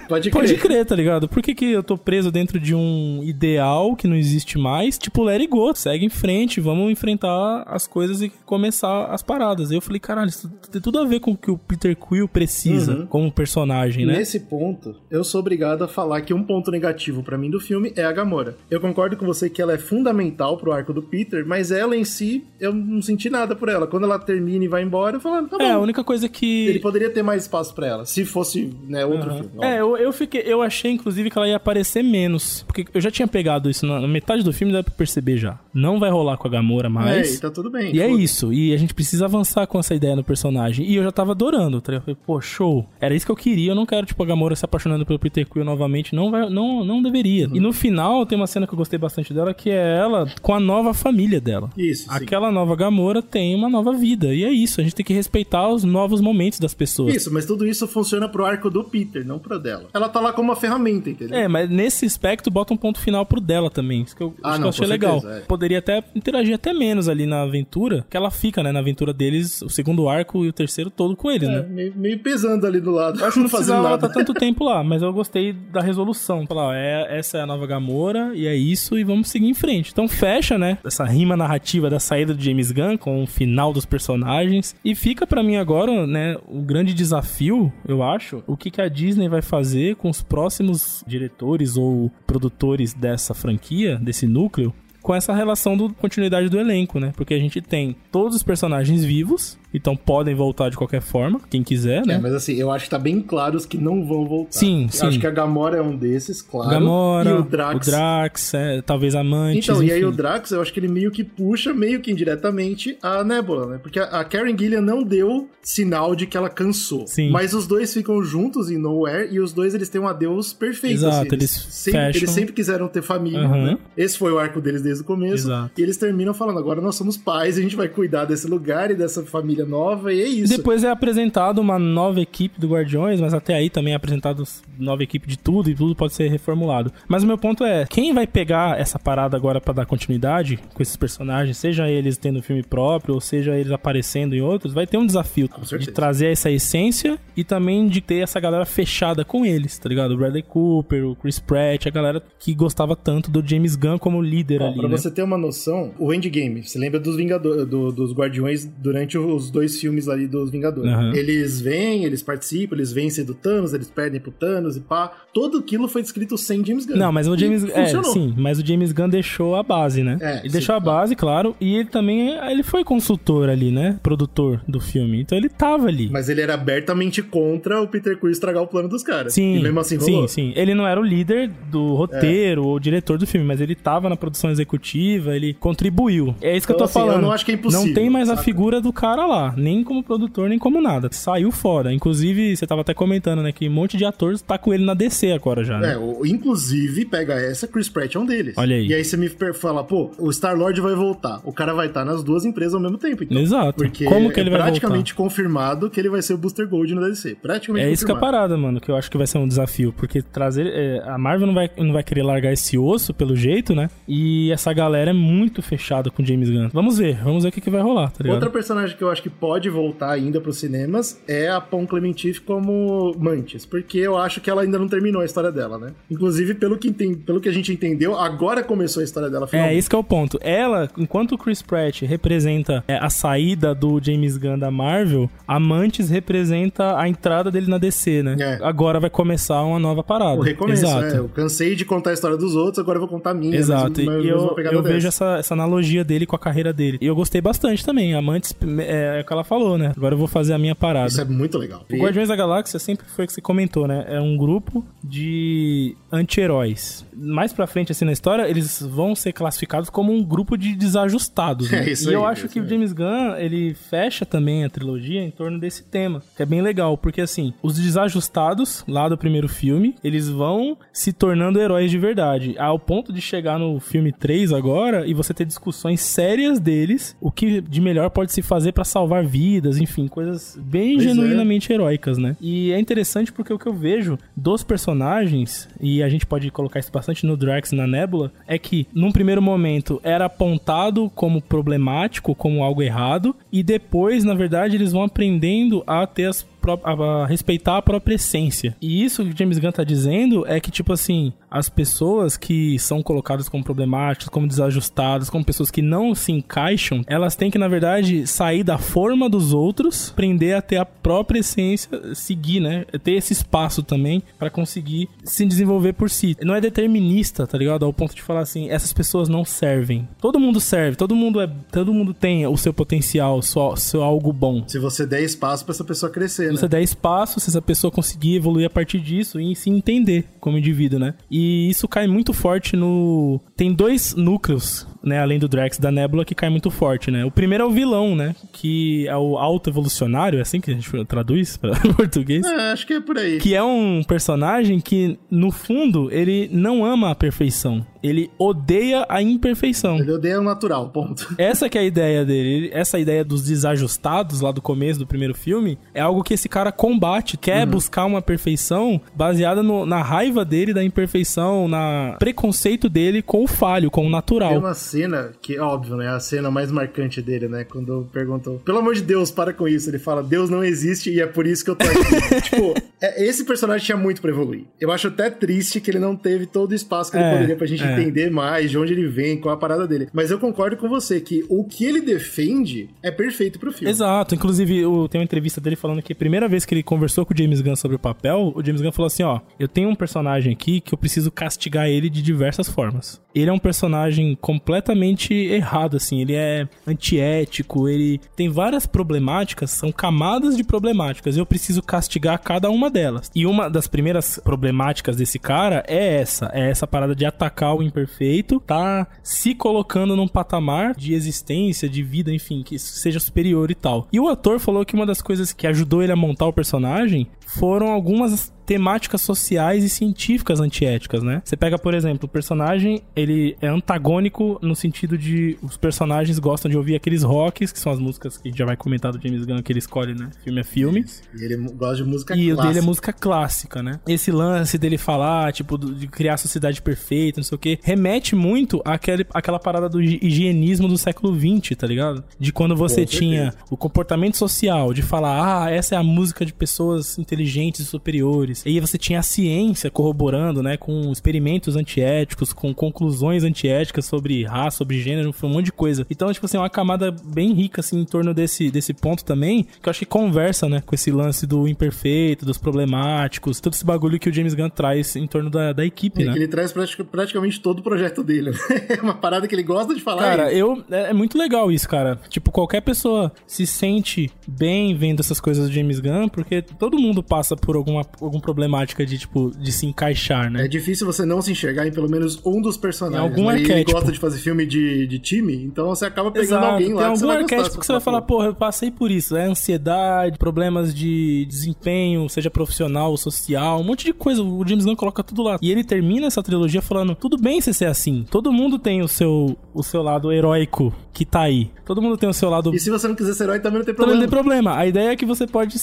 Pode crer. Pode crer, tá ligado? Por que que eu tô preso dentro de um ideal que não existe mais? Tipo, let it go, segue em frente, vamos enfrentar as coisas e começar as paradas. Aí eu falei, caralho, isso tem tudo a ver com o que o Peter Quill precisa, uhum, como personagem, né? Nesse ponto, eu sou obrigado a falar que um ponto negativo pra mim do filme é a Gamora. Eu concordo com você que ela é fundamental pro arco do Peter, mas ela em si, eu não senti nada por ela. Quando ela termina e vai embora, eu falo, tá bom. É, a única coisa que... Ele poderia ter mais espaço pra ela, se fosse, né, outro uhum. filme. É, eu, eu fiquei... Eu achei, inclusive, que ela ia aparecer menos. Porque eu já tinha pegado isso na metade do filme, dá pra perceber já. Não vai rolar com a Gamora mais. É, e tá tudo bem. E é isso. E a gente precisa avançar com essa ideia no personagem. E eu já tava adorando. Eu falei, pô, show. Era isso que eu queria. Eu não quero, tipo, a Gamora se apaixonando pelo Peter Quill novamente. Não vai, não, não deveria. Uhum. E no final, tem uma cena que eu gostei bastante dela, que é ela com a nova família dela. Isso, aquela sim. nova Gamora tem uma nova vida. E é isso. A gente tem que respeitar os novos momentos das pessoas. Isso, mas tudo isso funciona pro arco do Peter, não pro dela. Ela tá lá como uma ferramenta, entendeu? É, mas nesse aspecto, bota um ponto final pro dela também. Isso que eu, ah, isso não, que eu achei legal. Certeza, é. Poderia até interagir até menos ali na aventura, que ela fica, né, na aventura deles, o segundo arco e o terceiro todo com eles, é, né? Meio, meio pesando ali do lado. Eu acho que não precisava ela tá tanto tempo lá, mas eu gostei da resolução. Falar, ó, é, essa é a nova Gamora, e é isso, e vamos seguir em frente. Então fecha, né, essa rima narrativa da saída do James Gunn com o final dos personagens, e fica pra mim agora, né, o grande desafio, eu acho, o que que a Disney vai fazer com os próximos diretores ou produtores dessa franquia, desse núcleo, com essa relação da continuidade do elenco, né? Porque a gente tem todos os personagens vivos, então podem voltar de qualquer forma, quem quiser, né? É, mas assim, eu acho que tá bem claro os que não vão voltar. Sim, eu sim. acho que a Gamora é um desses, claro. Gamora, e o Drax. O Drax, é, talvez a Mantis. Então, enfim. E aí o Drax, eu acho que ele meio que puxa, meio que indiretamente, a Nébula, né? Porque a Karen Gillian não deu sinal de que ela cansou. Sim. Mas os dois ficam juntos em Nowhere, e os dois, eles têm um adeus perfeito. Exato, assim, eles sempre, fecham. Eles sempre quiseram ter família, uhum. né? Esse foi o arco deles desde do começo, Exato. E eles terminam falando, agora nós somos pais, a gente vai cuidar desse lugar e dessa família nova, e é isso. Depois é apresentado uma nova equipe do Guardiões, mas até aí também é apresentado nova equipe de tudo, e tudo pode ser reformulado. Mas o meu ponto é, quem vai pegar essa parada agora pra dar continuidade com esses personagens, seja eles tendo filme próprio, ou seja eles aparecendo em outros, vai ter um desafio de trazer essa essência e também de ter essa galera fechada com eles, tá ligado? O Bradley Cooper, o Chris Pratt, a galera que gostava tanto do James Gunn como líder ali. Pra você ter uma noção, o Endgame, você lembra dos Vingadores, do, dos Guardiões durante os dois filmes ali dos Vingadores. Uhum. Eles vêm, eles participam, eles vencem do Thanos, eles perdem pro Thanos e pá. Tudo aquilo foi descrito sem James Gunn. Não, mas o James Gunn... É, sim, mas o James Gunn deixou a base, né? É, ele sim, deixou a base, claro, e ele também ele foi consultor ali, né? Produtor do filme. Então ele tava ali. Mas ele era abertamente contra o Peter Quill estragar o plano dos caras. Sim. E mesmo assim rolou. Sim, sim. Ele não era o líder do roteiro é. ou diretor do filme, mas ele tava na produção executiva. Executiva, ele contribuiu. É isso que então, eu tô assim, falando. Eu não acho que é impossível. Não tem mais sabe? a figura do cara lá, nem como produtor, nem como nada. Saiu fora. Inclusive, você tava até comentando, né, que um monte de atores tá com ele na D C agora já, né? É, o, inclusive, pega essa, Chris Pratt é um deles. Olha aí. E aí você me fala, pô, o Star-Lord vai voltar. O cara vai estar tá nas duas empresas ao mesmo tempo, então. Exato. Porque como que ele é vai praticamente voltar? Confirmado que ele vai ser o Booster Gold na D C. Praticamente É isso confirmado. Que é a parada, mano, que eu acho que vai ser um desafio, porque trazer... É, a Marvel não vai, não vai querer largar esse osso, pelo jeito, né? E essa galera é muito fechada com James Gunn. Vamos ver, vamos ver o que, que vai rolar, tá ligado? Outra personagem que eu acho que pode voltar ainda para os cinemas é a Pom Clementif como Mantis, porque eu acho que ela ainda não terminou a história dela, né? Inclusive, pelo que, ente... pelo que a gente entendeu, agora começou a história dela finalmente. É, esse que é o ponto. Ela, enquanto o Chris Pratt representa a saída do James Gunn da Marvel, a Mantis representa a entrada dele na D C, né? É. Agora vai começar uma nova parada. O recomeço, Exato. né? Eu cansei de contar a história dos outros, agora eu vou contar a minha. Exato. Mesmo, e eu, eu vejo essa, essa analogia dele com a carreira dele. E eu gostei bastante também. A Mantis, é, é o que ela falou, né? Agora eu vou fazer a minha parada. Isso é muito legal. O e... Guardiões da Galáxia sempre foi o que você comentou, né? É um grupo de anti-heróis. Mais pra frente, assim, na história, eles vão ser classificados como um grupo de desajustados, né? É isso e aí, eu acho é isso que aí. O James Gunn, ele fecha também a trilogia em torno desse tema, que é bem legal, porque, assim, os desajustados, lá do primeiro filme, eles vão se tornando heróis de verdade, ao ponto de chegar no filme três agora, e você ter discussões sérias deles, o que de melhor pode se fazer pra salvar vidas, enfim, coisas bem pois genuinamente é. heróicas, né? E é interessante porque o que eu vejo dos personagens, e a gente pode colocar isso bastante no Drax e na Nébula, é que, num primeiro momento, era apontado como problemático, como algo errado, e depois, na verdade, eles vão aprendendo a ter as A respeitar a própria essência. E isso que o James Gunn tá dizendo é que, tipo assim, as pessoas que são colocadas como problemáticas, como desajustadas, como pessoas que não se encaixam, elas têm que, na verdade, sair da forma dos outros, aprender a ter a própria essência, seguir, né? Ter esse espaço também pra conseguir se desenvolver por si. Não é determinista, tá ligado? Ao ponto de falar assim, essas pessoas não servem. Todo mundo serve, todo mundo é, todo mundo tem o seu potencial, o seu, seu algo bom. Se você der espaço pra essa pessoa crescer, né? Você der espaço, se essa pessoa conseguir evoluir a partir disso e se entender como indivíduo, né? E isso cai muito forte no... Tem dois núcleos, né? Além do Drax e da Nebula, que cai muito forte, né? O primeiro é o vilão, né? Que é o auto-evolucionário, é assim que a gente traduz para português? É, acho que é por aí. Que é um personagem que, no fundo, ele não ama a perfeição. Ele odeia a imperfeição. Ele odeia o natural, ponto. Essa que é a ideia dele. Essa ideia dos desajustados lá do começo do primeiro filme é algo que esse cara combate. Quer uhum. buscar uma perfeição baseada no, na raiva dele da imperfeição, na preconceito dele com o falho, com o natural. Tem uma cena que, óbvio, né? A cena mais marcante dele, né? Quando perguntou, pelo amor de Deus, para com isso. Ele fala, Deus não existe e é por isso que eu tô aqui. Tipo, é, esse personagem tinha muito pra evoluir. Eu acho até triste que ele não teve todo o espaço que ele é, poderia pra gente é. entender mais de onde ele vem, qual a parada dele. Mas eu concordo com você que o que ele defende é perfeito pro filme. Exato. Inclusive, eu tenho uma entrevista dele falando que a primeira vez que ele conversou com o James Gunn sobre o papel, o James Gunn falou assim, ó, eu tenho um personagem aqui que eu preciso castigar ele de diversas formas. Ele é um personagem completamente errado, assim. Ele é antiético, ele tem várias problemáticas, são camadas de problemáticas. Eu preciso castigar cada uma delas. E uma das primeiras problemáticas desse cara é essa. É essa parada de atacar o imperfeito, tá se colocando num patamar de existência, de vida, enfim, que seja superior e tal. E o ator falou que uma das coisas que ajudou ele a montar o personagem foram algumas temáticas sociais e científicas antiéticas, né? Você pega, por exemplo, o personagem, ele é antagônico no sentido de os personagens gostam de ouvir aqueles rocks, que são as músicas que a gente já vai comentar do James Gunn, que ele escolhe, né? Filme é filme. E ele gosta de música clássica. E o dele é música clássica, né? Esse lance dele falar, tipo, de criar a sociedade perfeita, não sei o quê, remete muito àquele, àquela parada do higienismo do século vinte, tá ligado? De quando você Bom, tinha certeza. o comportamento social, de falar, ah, essa é a música de pessoas inteligentes e superiores. E aí você tinha a ciência corroborando, né, com experimentos antiéticos, com conclusões antiéticas sobre raça, sobre gênero, foi um monte de coisa. Então, tipo assim, uma camada bem rica, assim, em torno desse, desse ponto também, que eu acho que conversa, né, com esse lance do imperfeito, dos problemáticos, todo esse bagulho que o James Gunn traz em torno da, da equipe, é, né? Que ele traz pratica, praticamente todo o projeto dele. É uma parada que ele gosta de falar. Cara, aí. eu... É, é muito legal isso, cara. Tipo, qualquer pessoa se sente bem vendo essas coisas do James Gunn, porque todo mundo passa por alguma, algum problemática de, tipo, de se encaixar, né? É difícil você não se enxergar em pelo menos um dos personagens. Em algum né? arquétipo. Ele gosta de fazer filme de, de time, então você acaba pegando Exato. alguém lá. Tem algum arquétipo que você vai falar, porra, eu passei por isso. É ansiedade, problemas de desempenho, seja profissional, social, um monte de coisa. O James Gunn coloca tudo lá. E ele termina essa trilogia falando, tudo bem você ser assim. Todo mundo tem o seu, o seu lado heróico que tá aí. Todo mundo tem o seu lado... E se você não quiser ser herói, também não tem problema. Também não tem problema. A ideia é que você pode,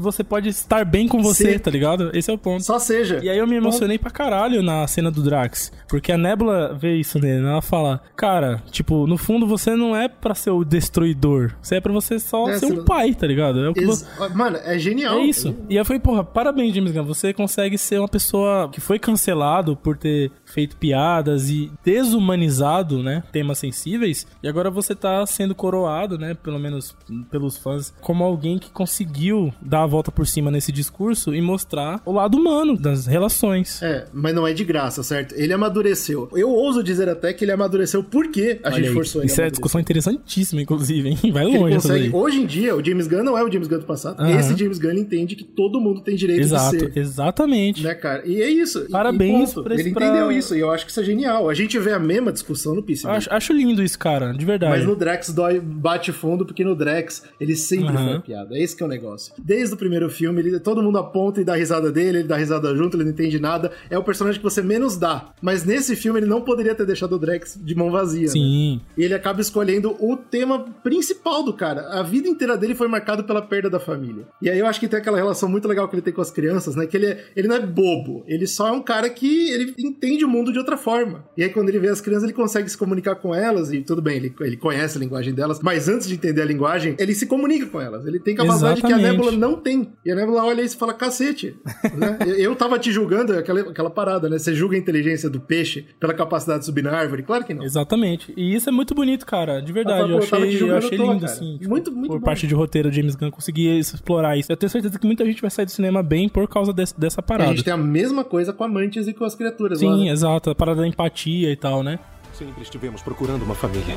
você pode estar bem com você, ser... tá ligado? errado, esse é o ponto. Só seja. E aí eu me emocionei ponto. pra caralho na cena do Drax, porque a Nébula vê isso nele, né? Ela fala, cara, tipo, no fundo você não é pra ser o destruidor, você é pra você só é, ser um pai, tá ligado? É o que Ex- você... Mano, é genial. É isso. E aí eu falei, porra, parabéns, James Gunn, você consegue ser uma pessoa que foi cancelado por ter feito piadas e desumanizado, né, temas sensíveis, e agora você tá sendo coroado, né, pelo menos pelos fãs, como alguém que conseguiu dar a volta por cima nesse discurso e mostrar o lado humano das relações. É, mas não é de graça, certo? Ele amadureceu. Eu ouso dizer até que ele amadureceu porque a Olha gente aí, forçou ele. Isso é uma discussão interessantíssima, inclusive, hein? Vai longe. Ele consegue... Hoje em dia, o James Gunn não é o James Gunn do passado. Uhum. Esse James Gunn entende que todo mundo tem direito Exato, de ser. Exatamente. Né, cara? E é isso. Parabéns. E, ele pra... entendeu isso, e eu acho que isso é genial. A gente vê a mesma discussão no P C B. Acho, acho lindo isso, cara, de verdade. Mas no Drax dói, bate fundo, porque no Drax ele sempre uhum. foi a piada. Esse que é o negócio. Desde o primeiro filme, ele, todo mundo aponta e dá risada dele, ele dá risada junto, ele não entende nada. É o personagem que você menos dá. Mas nesse filme ele não poderia ter deixado o Drax de mão vazia. Sim. Né? E ele acaba escolhendo o tema principal do cara. A vida inteira dele foi marcada pela perda da família. E aí eu acho que tem aquela relação muito legal que ele tem com as crianças, né? Que ele, ele não é bobo. Ele só é um cara que ele entende o mundo de outra forma. E aí quando ele vê as crianças, ele consegue se comunicar com elas e tudo bem, ele, ele conhece a linguagem delas, mas antes de entender a linguagem, ele se comunica com elas. Ele tem capacidade Exatamente. Que a Nébula não tem. E a Nébula olha isso e fala, cacete. Né? Eu tava te julgando, aquela, aquela parada, né? Você julga a inteligência do peixe pela capacidade de subir na árvore? Claro que não. Exatamente. E isso é muito bonito, cara. De verdade. Tava, eu, achei, eu, eu achei lindo, toda, assim. Tipo, muito, muito Por bom. Parte de roteiro, James Gunn conseguia explorar isso. Eu tenho certeza que muita gente vai sair do cinema bem por causa desse, dessa parada. A gente tem a mesma coisa com a Mantis e com as criaturas. Sim, lá, né? Exato. A parada da empatia e tal, né? Sempre estivemos procurando uma família.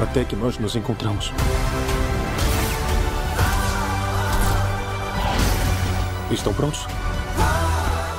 Até que nós nos encontramos. Estão prontos?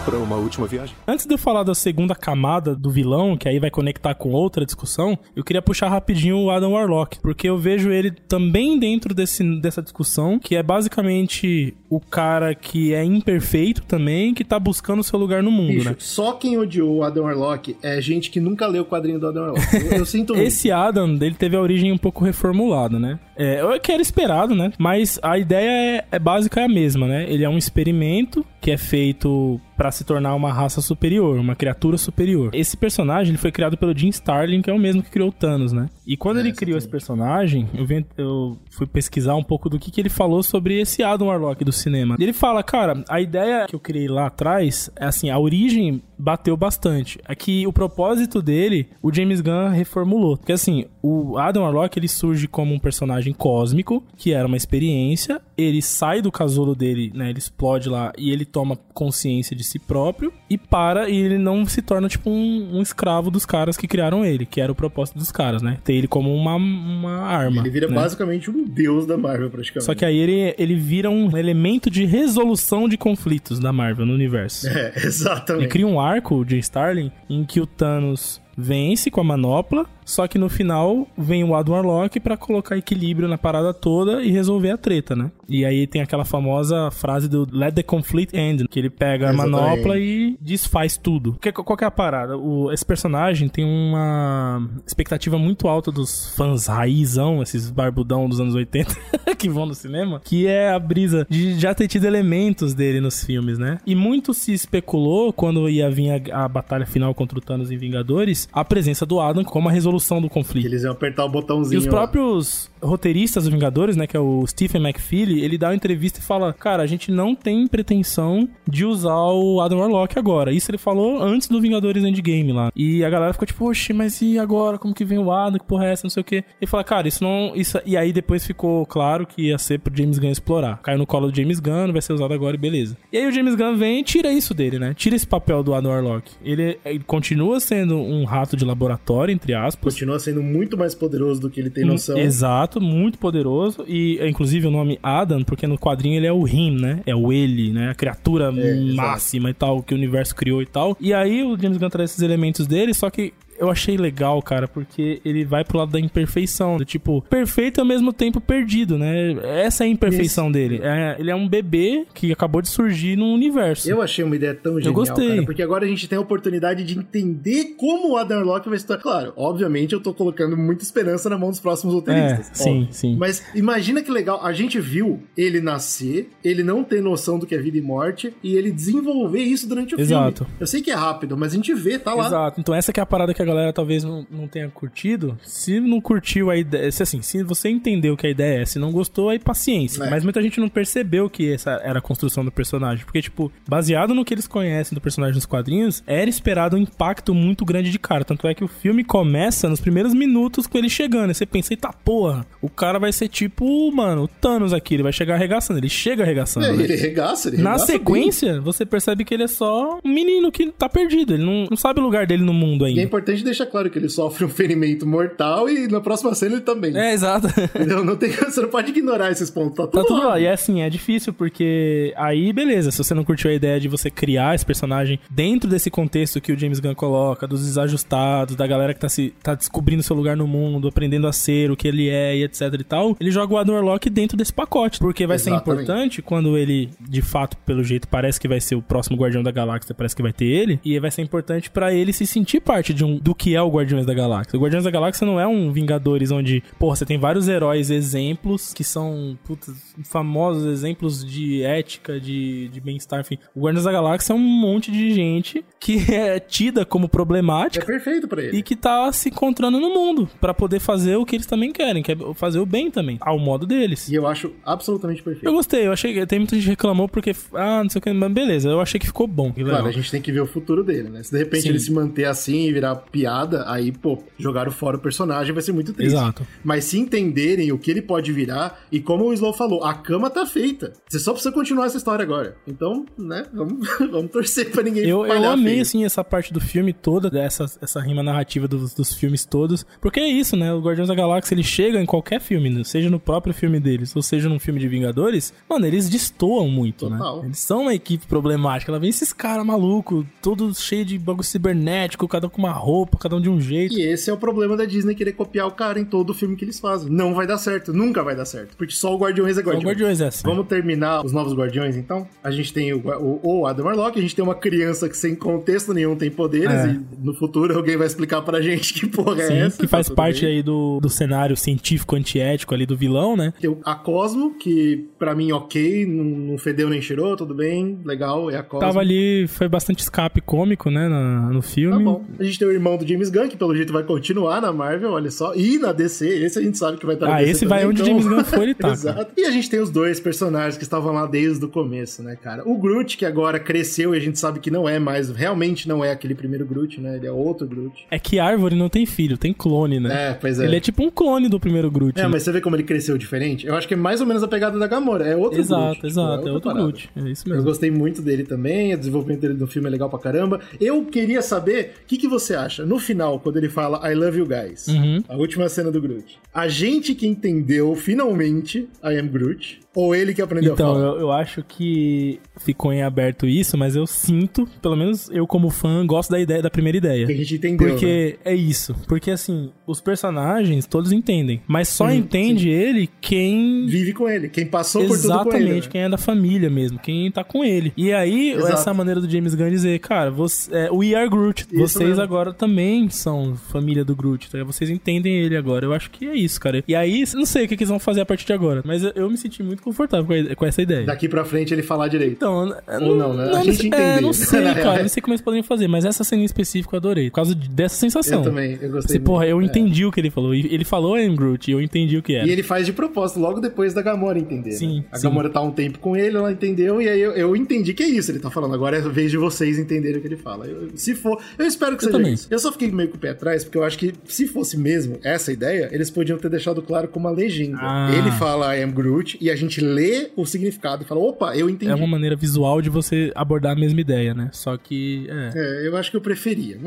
Para uma última viagem. Antes de eu falar da segunda camada do vilão, que aí vai conectar com outra discussão, eu queria puxar rapidinho o Adam Warlock, porque eu vejo ele também dentro desse, dessa discussão, que é basicamente o cara que é imperfeito também, que tá buscando o seu lugar no mundo, Bicho, né? Só quem odiou o Adam Warlock é gente que nunca leu o quadrinho do Adam Warlock. Eu, eu sinto muito. Esse Adam, ele teve a origem um pouco reformulada, né? É, eu que era esperado, né? Mas a ideia é, é básica é a mesma, né? Ele é um experimento que é feito pra se tornar uma raça superior, uma criatura superior. Esse personagem, ele foi criado pelo Jim Starlin, que é o mesmo que criou o Thanos, né? E quando é, ele criou esse personagem, eu, vim, eu fui pesquisar um pouco do que, que ele falou sobre esse Adam Warlock do cinema. Ele fala, cara, a ideia que eu criei lá atrás, é assim, a origem bateu bastante. É que o propósito dele, o James Gunn reformulou. Porque assim, o Adam Warlock, ele surge como um personagem cósmico, que era uma experiência, ele sai do casulo dele, né? Ele explode lá e ele toma consciência de si próprio e para, e ele não se torna tipo um, um escravo dos caras que criaram ele, que era o propósito dos caras, né? Ter ele como uma, uma arma. Ele vira, né, basicamente um deus da Marvel, praticamente. Só que aí ele, ele vira um elemento de resolução de conflitos da Marvel no universo. É, exatamente. Ele cria um arco de Starling em que o Thanos vence com a manopla, só que no final vem o Adam Warlock pra colocar equilíbrio na parada toda e resolver a treta, né? E aí tem aquela famosa frase do Let the Conflict End, que ele pega Exatamente. a manopla e desfaz tudo. Porque qual que é a parada? O, esse personagem tem uma expectativa muito alta dos fãs raizão, esses barbudão dos anos oitenta que vão no cinema, que é a brisa de já ter tido elementos dele nos filmes, né? E muito se especulou quando ia vir a, a batalha final contra o Thanos em Vingadores, a presença do Adam como a resolução do conflito. Eles iam apertar o botãozinho. E os próprios lá. roteiristas dos Vingadores, né, que é o Stephen McFeely, ele dá uma entrevista e fala, cara, a gente não tem pretensão de usar o Adam Warlock agora. Isso ele falou antes do Vingadores Endgame lá. E a galera ficou tipo, oxe, mas e agora? Como que vem o Adam? Que porra é essa? Não sei o quê. Ele fala, cara, isso não... isso. E aí depois ficou claro que ia ser pro James Gunn explorar. Caiu no colo do James Gunn, vai ser usado agora e beleza. E aí o James Gunn vem e tira isso dele, né? Tira esse papel do Adam Warlock. Ele, ele continua sendo um rato de laboratório, entre aspas. Continua sendo muito mais poderoso do que ele tem noção. Exato, muito poderoso. E, inclusive, o nome Adam, porque no quadrinho ele é o him, né? É o ele, né? A criatura é, máxima exato. e tal, que o universo criou e tal. E aí o James Gunn traz esses elementos dele, só que eu achei legal, cara, porque ele vai pro lado da imperfeição, do tipo, perfeito ao mesmo tempo perdido, né? Essa é a imperfeição Isso. dele. É, ele é um bebê que acabou de surgir num universo. Eu achei uma ideia tão genial, eu gostei. Cara, porque agora a gente tem a oportunidade de entender como o Adam Warlock vai estar. Claro, obviamente eu tô colocando muita esperança na mão dos próximos roteiristas. É, sim, sim. Mas imagina que legal, a gente viu ele nascer, ele não ter noção do que é vida e morte, e ele desenvolver isso durante o Exato. filme. Eu sei que é rápido, mas a gente vê, tá lá. Exato. Então essa que é a parada que a galera talvez não, não tenha curtido. Se não curtiu a ideia, se assim, se você entendeu que a ideia é, se não gostou, aí paciência. É. Mas muita gente não percebeu que essa era a construção do personagem, porque tipo, baseado no que eles conhecem do personagem nos quadrinhos, era esperado um impacto muito grande de cara. Tanto é que o filme começa nos primeiros minutos com ele chegando, e você pensa, eita porra, o cara vai ser tipo, mano, o Thanos aqui, ele vai chegar arregaçando, ele chega arregaçando. É, né? Ele arregaça, ele arregaça. Na sequência, bem. Você percebe que ele é só um menino que tá perdido, ele não, não sabe o lugar dele no mundo ainda. E é importante deixar claro que ele sofre um ferimento mortal e na próxima cena ele também. É, exato. Então não tem, você não pode ignorar esses pontos, tá tudo, tá tudo lá. E é assim, é difícil, porque aí, beleza, se você não curtiu a ideia de você criar esse personagem dentro desse contexto que o James Gunn coloca, dos desajustados, da galera que tá, se, tá descobrindo seu lugar no mundo, aprendendo a ser o que ele é e etc e tal, ele joga o Adam Warlock dentro desse pacote, porque vai Exatamente. ser importante quando ele, de fato, pelo jeito, parece que vai ser o próximo Guardião da Galáxia, parece que vai ter ele, e vai ser importante pra ele se sentir parte de um, do que é o Guardiões da Galáxia. O Guardiões da Galáxia não é um Vingadores onde, porra, você tem vários heróis exemplos que são, puta, famosos exemplos de ética, de, de bem-estar, enfim. O Guardiões da Galáxia é um monte de gente que é tida como problemática. É perfeito pra ele. E que tá se encontrando no mundo pra poder fazer o que eles também querem, que é fazer o bem também, ao modo deles. E eu acho absolutamente perfeito. Eu gostei, eu achei, tem muita gente que reclamou porque, ah, não sei o que, mas beleza, eu achei que ficou bom. Que claro, a gente tem que ver o futuro dele, né? Se de repente Sim. ele se manter assim e virar piada, aí, pô, jogaram fora o personagem, vai ser muito triste. Exato. Mas se entenderem o que ele pode virar, e como o Slow falou, a cama tá feita. Você só precisa continuar essa história agora. Então, né, vamos, vamos torcer pra ninguém eu, eu amei, feio. assim, essa parte do filme toda, essa, essa rima narrativa dos, dos filmes todos, porque é isso, né, o Guardiões da Galáxia, ele chega em qualquer filme, né? Seja no próprio filme deles, ou seja num filme de Vingadores, mano, eles destoam muito, Total. né? Eles são uma equipe problemática, ela vem esses caras malucos, todo cheio de bagulho cibernético, cada um com uma roupa, cada um de um jeito. E esse é o problema da Disney, querer copiar o cara em todo o filme que eles fazem. Não vai dar certo, nunca vai dar certo, porque só o Guardiões é Guardiões. Só o Guardiões é assim. Vamos terminar os novos Guardiões, então? A gente tem o, o, o Adam Warlock, a gente tem uma criança que sem contexto nenhum tem poderes, é. e no futuro alguém vai explicar pra gente que porra Sim, é essa. que faz tá parte bem. aí do, do cenário científico antiético ali do vilão, né? Tem a Cosmo, que pra mim ok, não, não fedeu nem cheirou, tudo bem, legal, é a Cosmo. Tava ali, foi bastante escape cômico, né, no, no filme. Tá bom. A gente tem o irmão do James Gunn, que pelo jeito vai continuar na Marvel, olha só, e na D C, esse a gente sabe que vai estar ah, na D C Ah, esse também, vai onde o então... James Gunn foi, ele tá. Exato. E a gente tem os dois personagens que estavam lá desde o começo, né, cara? O Groot, que agora cresceu e a gente sabe que não é mais, realmente não é aquele primeiro Groot, né, ele é outro Groot. É que árvore não tem filho, tem clone, né? É, pois é. Ele é tipo um clone do primeiro Groot. É, né? Mas você vê como ele cresceu diferente? Eu acho que é mais ou menos a pegada da Gamora, é outro exato, Groot. Exato, exato, tipo, é, é outro parada. Groot, é isso mesmo. Eu gostei muito dele também, o desenvolvimento dele no filme é legal pra caramba. Eu queria saber, o que, que você acha? No final, quando ele fala I love you guys, uhum. a última cena do Groot, a gente que entendeu finalmente I am Groot, ou ele que aprendeu então, a falar? Então, eu, eu acho que ficou em aberto isso, mas eu sinto, pelo menos eu como fã, gosto da ideia, da primeira ideia. Que a gente entendeu, Porque né? é isso, porque assim, os personagens todos entendem, mas só sim, entende sim. ele quem... Vive com ele, quem passou Exatamente, por tudo com ele. Exatamente, né? Quem é da família mesmo, quem tá com ele. E aí, Exato. essa maneira do James Gunn dizer, cara, você, é, we are Groot, isso vocês mesmo. agora também são família do Groot, tá? Vocês entendem ele agora, eu acho que é isso, cara. E aí, não sei o que eles vão fazer a partir de agora, mas eu, eu me senti muito confortável com, a, com essa ideia. Daqui pra frente ele falar direito. Então, Ou não, não, né? Não, a gente entendeu. É, não sei, cara. Não sei como eles podem fazer, mas essa cena em específico eu adorei. Por causa dessa sensação. Eu também, eu gostei. Você, porra, eu é. entendi o que ele falou. Ele falou I am Groot e eu entendi o que era. E ele faz de propósito, logo depois da Gamora entender. Sim. Né? A sim. Gamora tá um tempo com ele, ela entendeu, e aí eu, eu entendi que é isso. Ele tá falando, agora é a vez de vocês entenderem o que ele fala. Eu, se for, eu espero que eu seja também. isso. Eu só fiquei meio com o pé atrás, porque eu acho que se fosse mesmo essa ideia, eles podiam ter deixado claro com uma legenda. Ah. Ele fala I am Groot e a gente lê o significado e fala, opa, eu entendi. É uma maneira visual de você abordar a mesma ideia, né? Só que... É, é eu acho que eu preferia.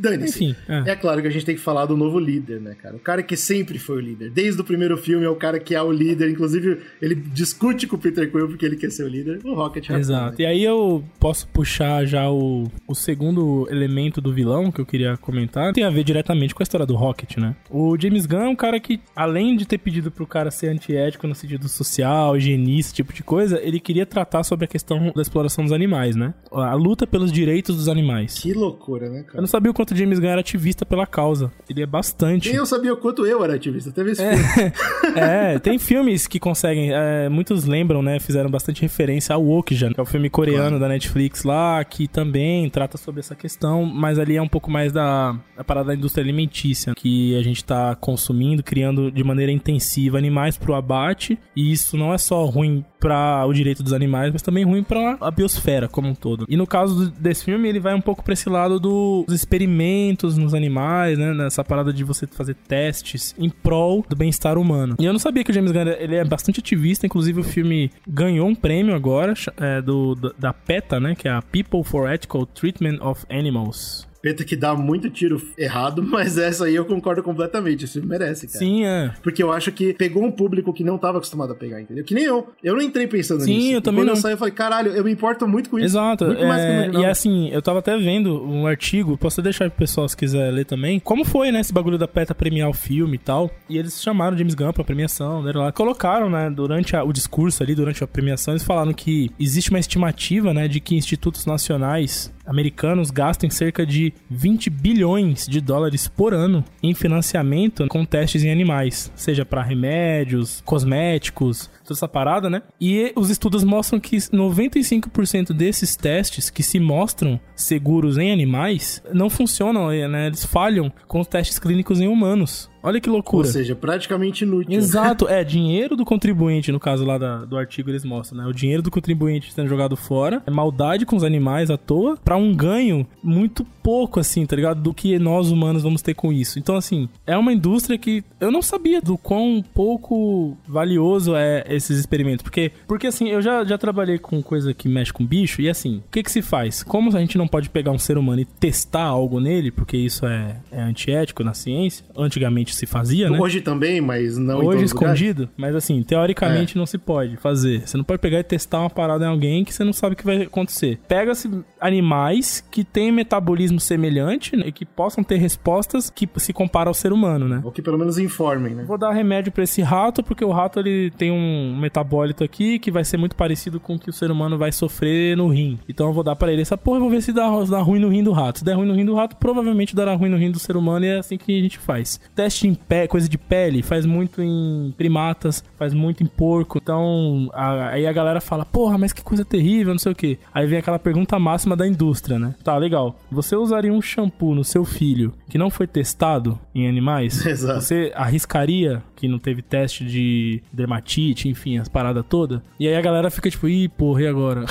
Dane-se. Enfim, é. é claro que a gente tem que falar do novo líder, né, cara? O cara que sempre foi o líder. Desde o primeiro filme é o cara que é o líder. Inclusive, ele discute com o Peter Quill porque ele quer ser o líder. O Rocket Raccoon. Exato. Né? E aí eu posso puxar já o, o segundo elemento do vilão que eu queria queria comentar tem a ver diretamente com a história do Rocket, né? O James Gunn é um cara que, além de ter pedido pro cara ser antiético no sentido social, higienista, esse tipo de coisa, ele queria tratar sobre a questão da exploração dos animais, né? A luta pelos direitos dos animais. Que loucura, né, cara? Eu não sabia o quanto o James Gunn era ativista pela causa. Ele é bastante. Nem eu sabia o quanto eu era ativista. Teve esse é, filme. É, tem filmes que conseguem... É, muitos lembram, né? Fizeram bastante referência ao Wokja, que é o filme coreano, claro, da Netflix lá, que também trata sobre essa questão, mas ali é um pouco mais da, da parada da indústria alimentícia, que a gente tá consumindo, criando de maneira intensiva animais pro abate, e isso não é só ruim para o direito dos animais, mas também ruim para a biosfera como um todo. E no caso desse filme, ele vai um pouco para esse lado do, dos experimentos nos animais, né? Nessa parada de você fazer testes em prol do bem-estar humano. E eu não sabia que o James Gunn, ele é bastante ativista, inclusive o filme ganhou um prêmio agora, é, do, da PETA, né? Que é a People for Ethical Treatment of Animals. PETA que dá muito tiro errado, mas essa aí eu concordo completamente, isso merece, cara. Sim, é. Porque eu acho que pegou um público que não tava acostumado a pegar, entendeu? Que nem eu. Eu não entrei pensando Sim, nisso. Sim, eu e também quando não. Quando eu saí, eu falei, caralho, eu me importo muito com isso. Exato. Muito é... mais que eu não. E assim, eu tava até vendo um artigo, posso deixar pro pessoal se quiser ler também, como foi, né, esse bagulho da PETA premiar o filme e tal, e eles chamaram James Gunn pra premiação, deram lá. Colocaram, né, durante a, o discurso ali, durante a premiação, eles falaram que existe uma estimativa, né, de que institutos nacionais americanos gastam cerca de vinte bilhões de dólares por ano em financiamento com testes em animais, seja para remédios, cosméticos, toda essa parada, né? E os estudos mostram que noventa e cinco por cento desses testes que se mostram seguros em animais não funcionam, né? Eles falham com os testes clínicos em humanos. Olha que loucura. Ou seja, praticamente inútil. Exato, é, dinheiro do contribuinte, no caso lá da, do artigo eles mostram, né? O dinheiro do contribuinte sendo jogado fora, é maldade com os animais à toa, pra um ganho muito pouco, assim, tá ligado? Do que nós humanos vamos ter com isso. Então, assim, é uma indústria que eu não sabia do quão pouco valioso é esses experimentos, porque, porque assim, eu já, já trabalhei com coisa que mexe com bicho, e assim, o que que se faz? Como a gente não pode pegar um ser humano e testar algo nele, porque isso é, é antiético na ciência, antigamente se fazia, né? Hoje também, mas não hoje em todo escondido, lugar. Mas assim, teoricamente é. Não se pode fazer. Você não pode pegar e testar uma parada em alguém que você não sabe o que vai acontecer. Pega-se animais que têm metabolismo semelhante, né, e que possam ter respostas que se comparam ao ser humano, né? Ou que pelo menos informem, né? Vou dar remédio pra esse rato, porque o rato ele tem um metabólito aqui que vai ser muito parecido com o que o ser humano vai sofrer no rim. Então eu vou dar pra ele essa porra e vou ver se dá, dá ruim no rim do rato. Se der ruim no rim do rato, provavelmente dará ruim no rim do ser humano, e é assim que a gente faz. Teste em pé, coisa de pele, faz muito em primatas, faz muito em porco. Então, a, aí a galera fala, porra, mas que coisa terrível, não sei o que. Aí vem aquela pergunta máxima da indústria, né? Tá, legal. Você usaria um shampoo no seu filho que não foi testado em animais? Exato. Você arriscaria que não teve teste de dermatite, enfim, as paradas todas? E aí a galera fica tipo, ih, porra, e agora?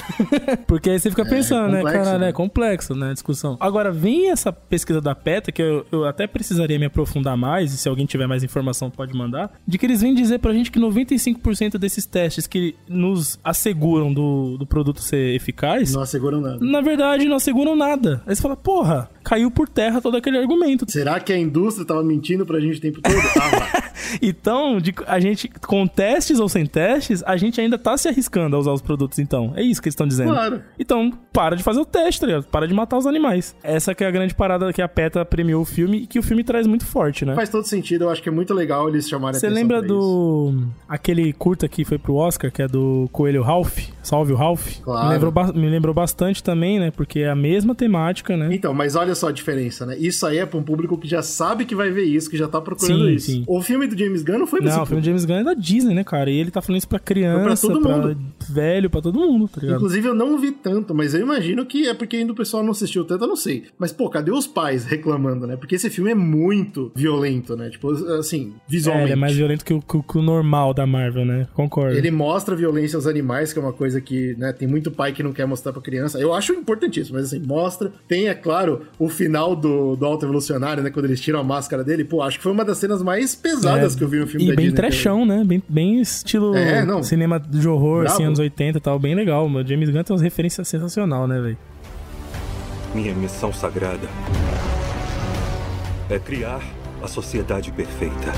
Porque aí você fica pensando, é, é complexo, né? Cara, né? É complexo, né? A discussão. Agora, vem essa pesquisa da PETA, que eu, eu até precisaria me aprofundar mais, se alguém tiver mais informação pode mandar, de que eles vêm dizer pra gente que noventa e cinco por cento desses testes que nos asseguram do, do produto ser eficaz... Não asseguram nada. Na verdade, não asseguram nada. Aí você fala, porra, caiu por terra todo aquele argumento. Será que a indústria tava mentindo pra gente o tempo todo? Ah, lá. Então, de, a gente, com testes ou sem testes, a gente ainda tá se arriscando a usar os produtos, então. É isso que eles estão dizendo. Claro. Então, para de fazer o teste, tá ligado? Para de matar os animais. Essa que é a grande parada que a PETA premiou o filme e que o filme traz muito forte, né? Faz todo sentido, eu acho que é muito legal eles chamarem a atenção. Você lembra do... Isso. Aquele curta que foi pro Oscar, que é do Coelho Ralph? Salve o Ralph? Claro. Me lembrou, ba- me lembrou bastante também, né? Porque é a mesma temática, né? Então, mas olha só a diferença, né? Isso aí é pra um público que já sabe que vai ver isso, que já tá procurando sim, isso. Sim. O filme do James Gunn não foi desse Não, o filme do James Gunn é da Disney, né, cara? E ele tá falando isso pra criança, pra, pra velho, pra todo mundo, tá ligado? Inclusive, eu não vi tanto, mas eu imagino que é porque ainda o pessoal não assistiu tanto, eu não sei. Mas, pô, cadê os pais reclamando, né? Porque esse filme é muito violento, né? Tipo, assim, visualmente. É, ele é mais violento que o, que, que o normal da Marvel, né? Concordo. Ele mostra violência aos animais, que é uma coisa que, né, tem muito pai que não quer mostrar pra criança. Eu acho importantíssimo, mas assim, mostra. Tem, é claro, o final do, do Alto Evolucionário, né? Quando eles tiram a máscara dele. Pô, acho que foi uma das cenas mais pesadas é, que eu vi no filme da Disney. E bem trechão, né? Bem, bem estilo é, cinema de horror, bravo, assim, anos oitenta e tal. Bem legal. O James Gunn tem umas referências sensacionais, né, velho? Minha missão sagrada é criar a sociedade perfeita.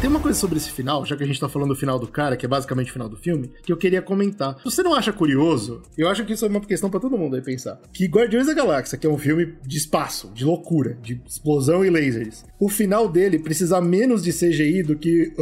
Tem uma coisa sobre esse final, já que a gente tá falando do final do cara, que é basicamente o final do filme, que eu queria comentar. Você não acha curioso? Eu acho que isso é uma questão pra todo mundo aí pensar. Que Guardiões da Galáxia, que é um filme de espaço, de loucura, de explosão e lasers, o final dele precisa menos de C G I do que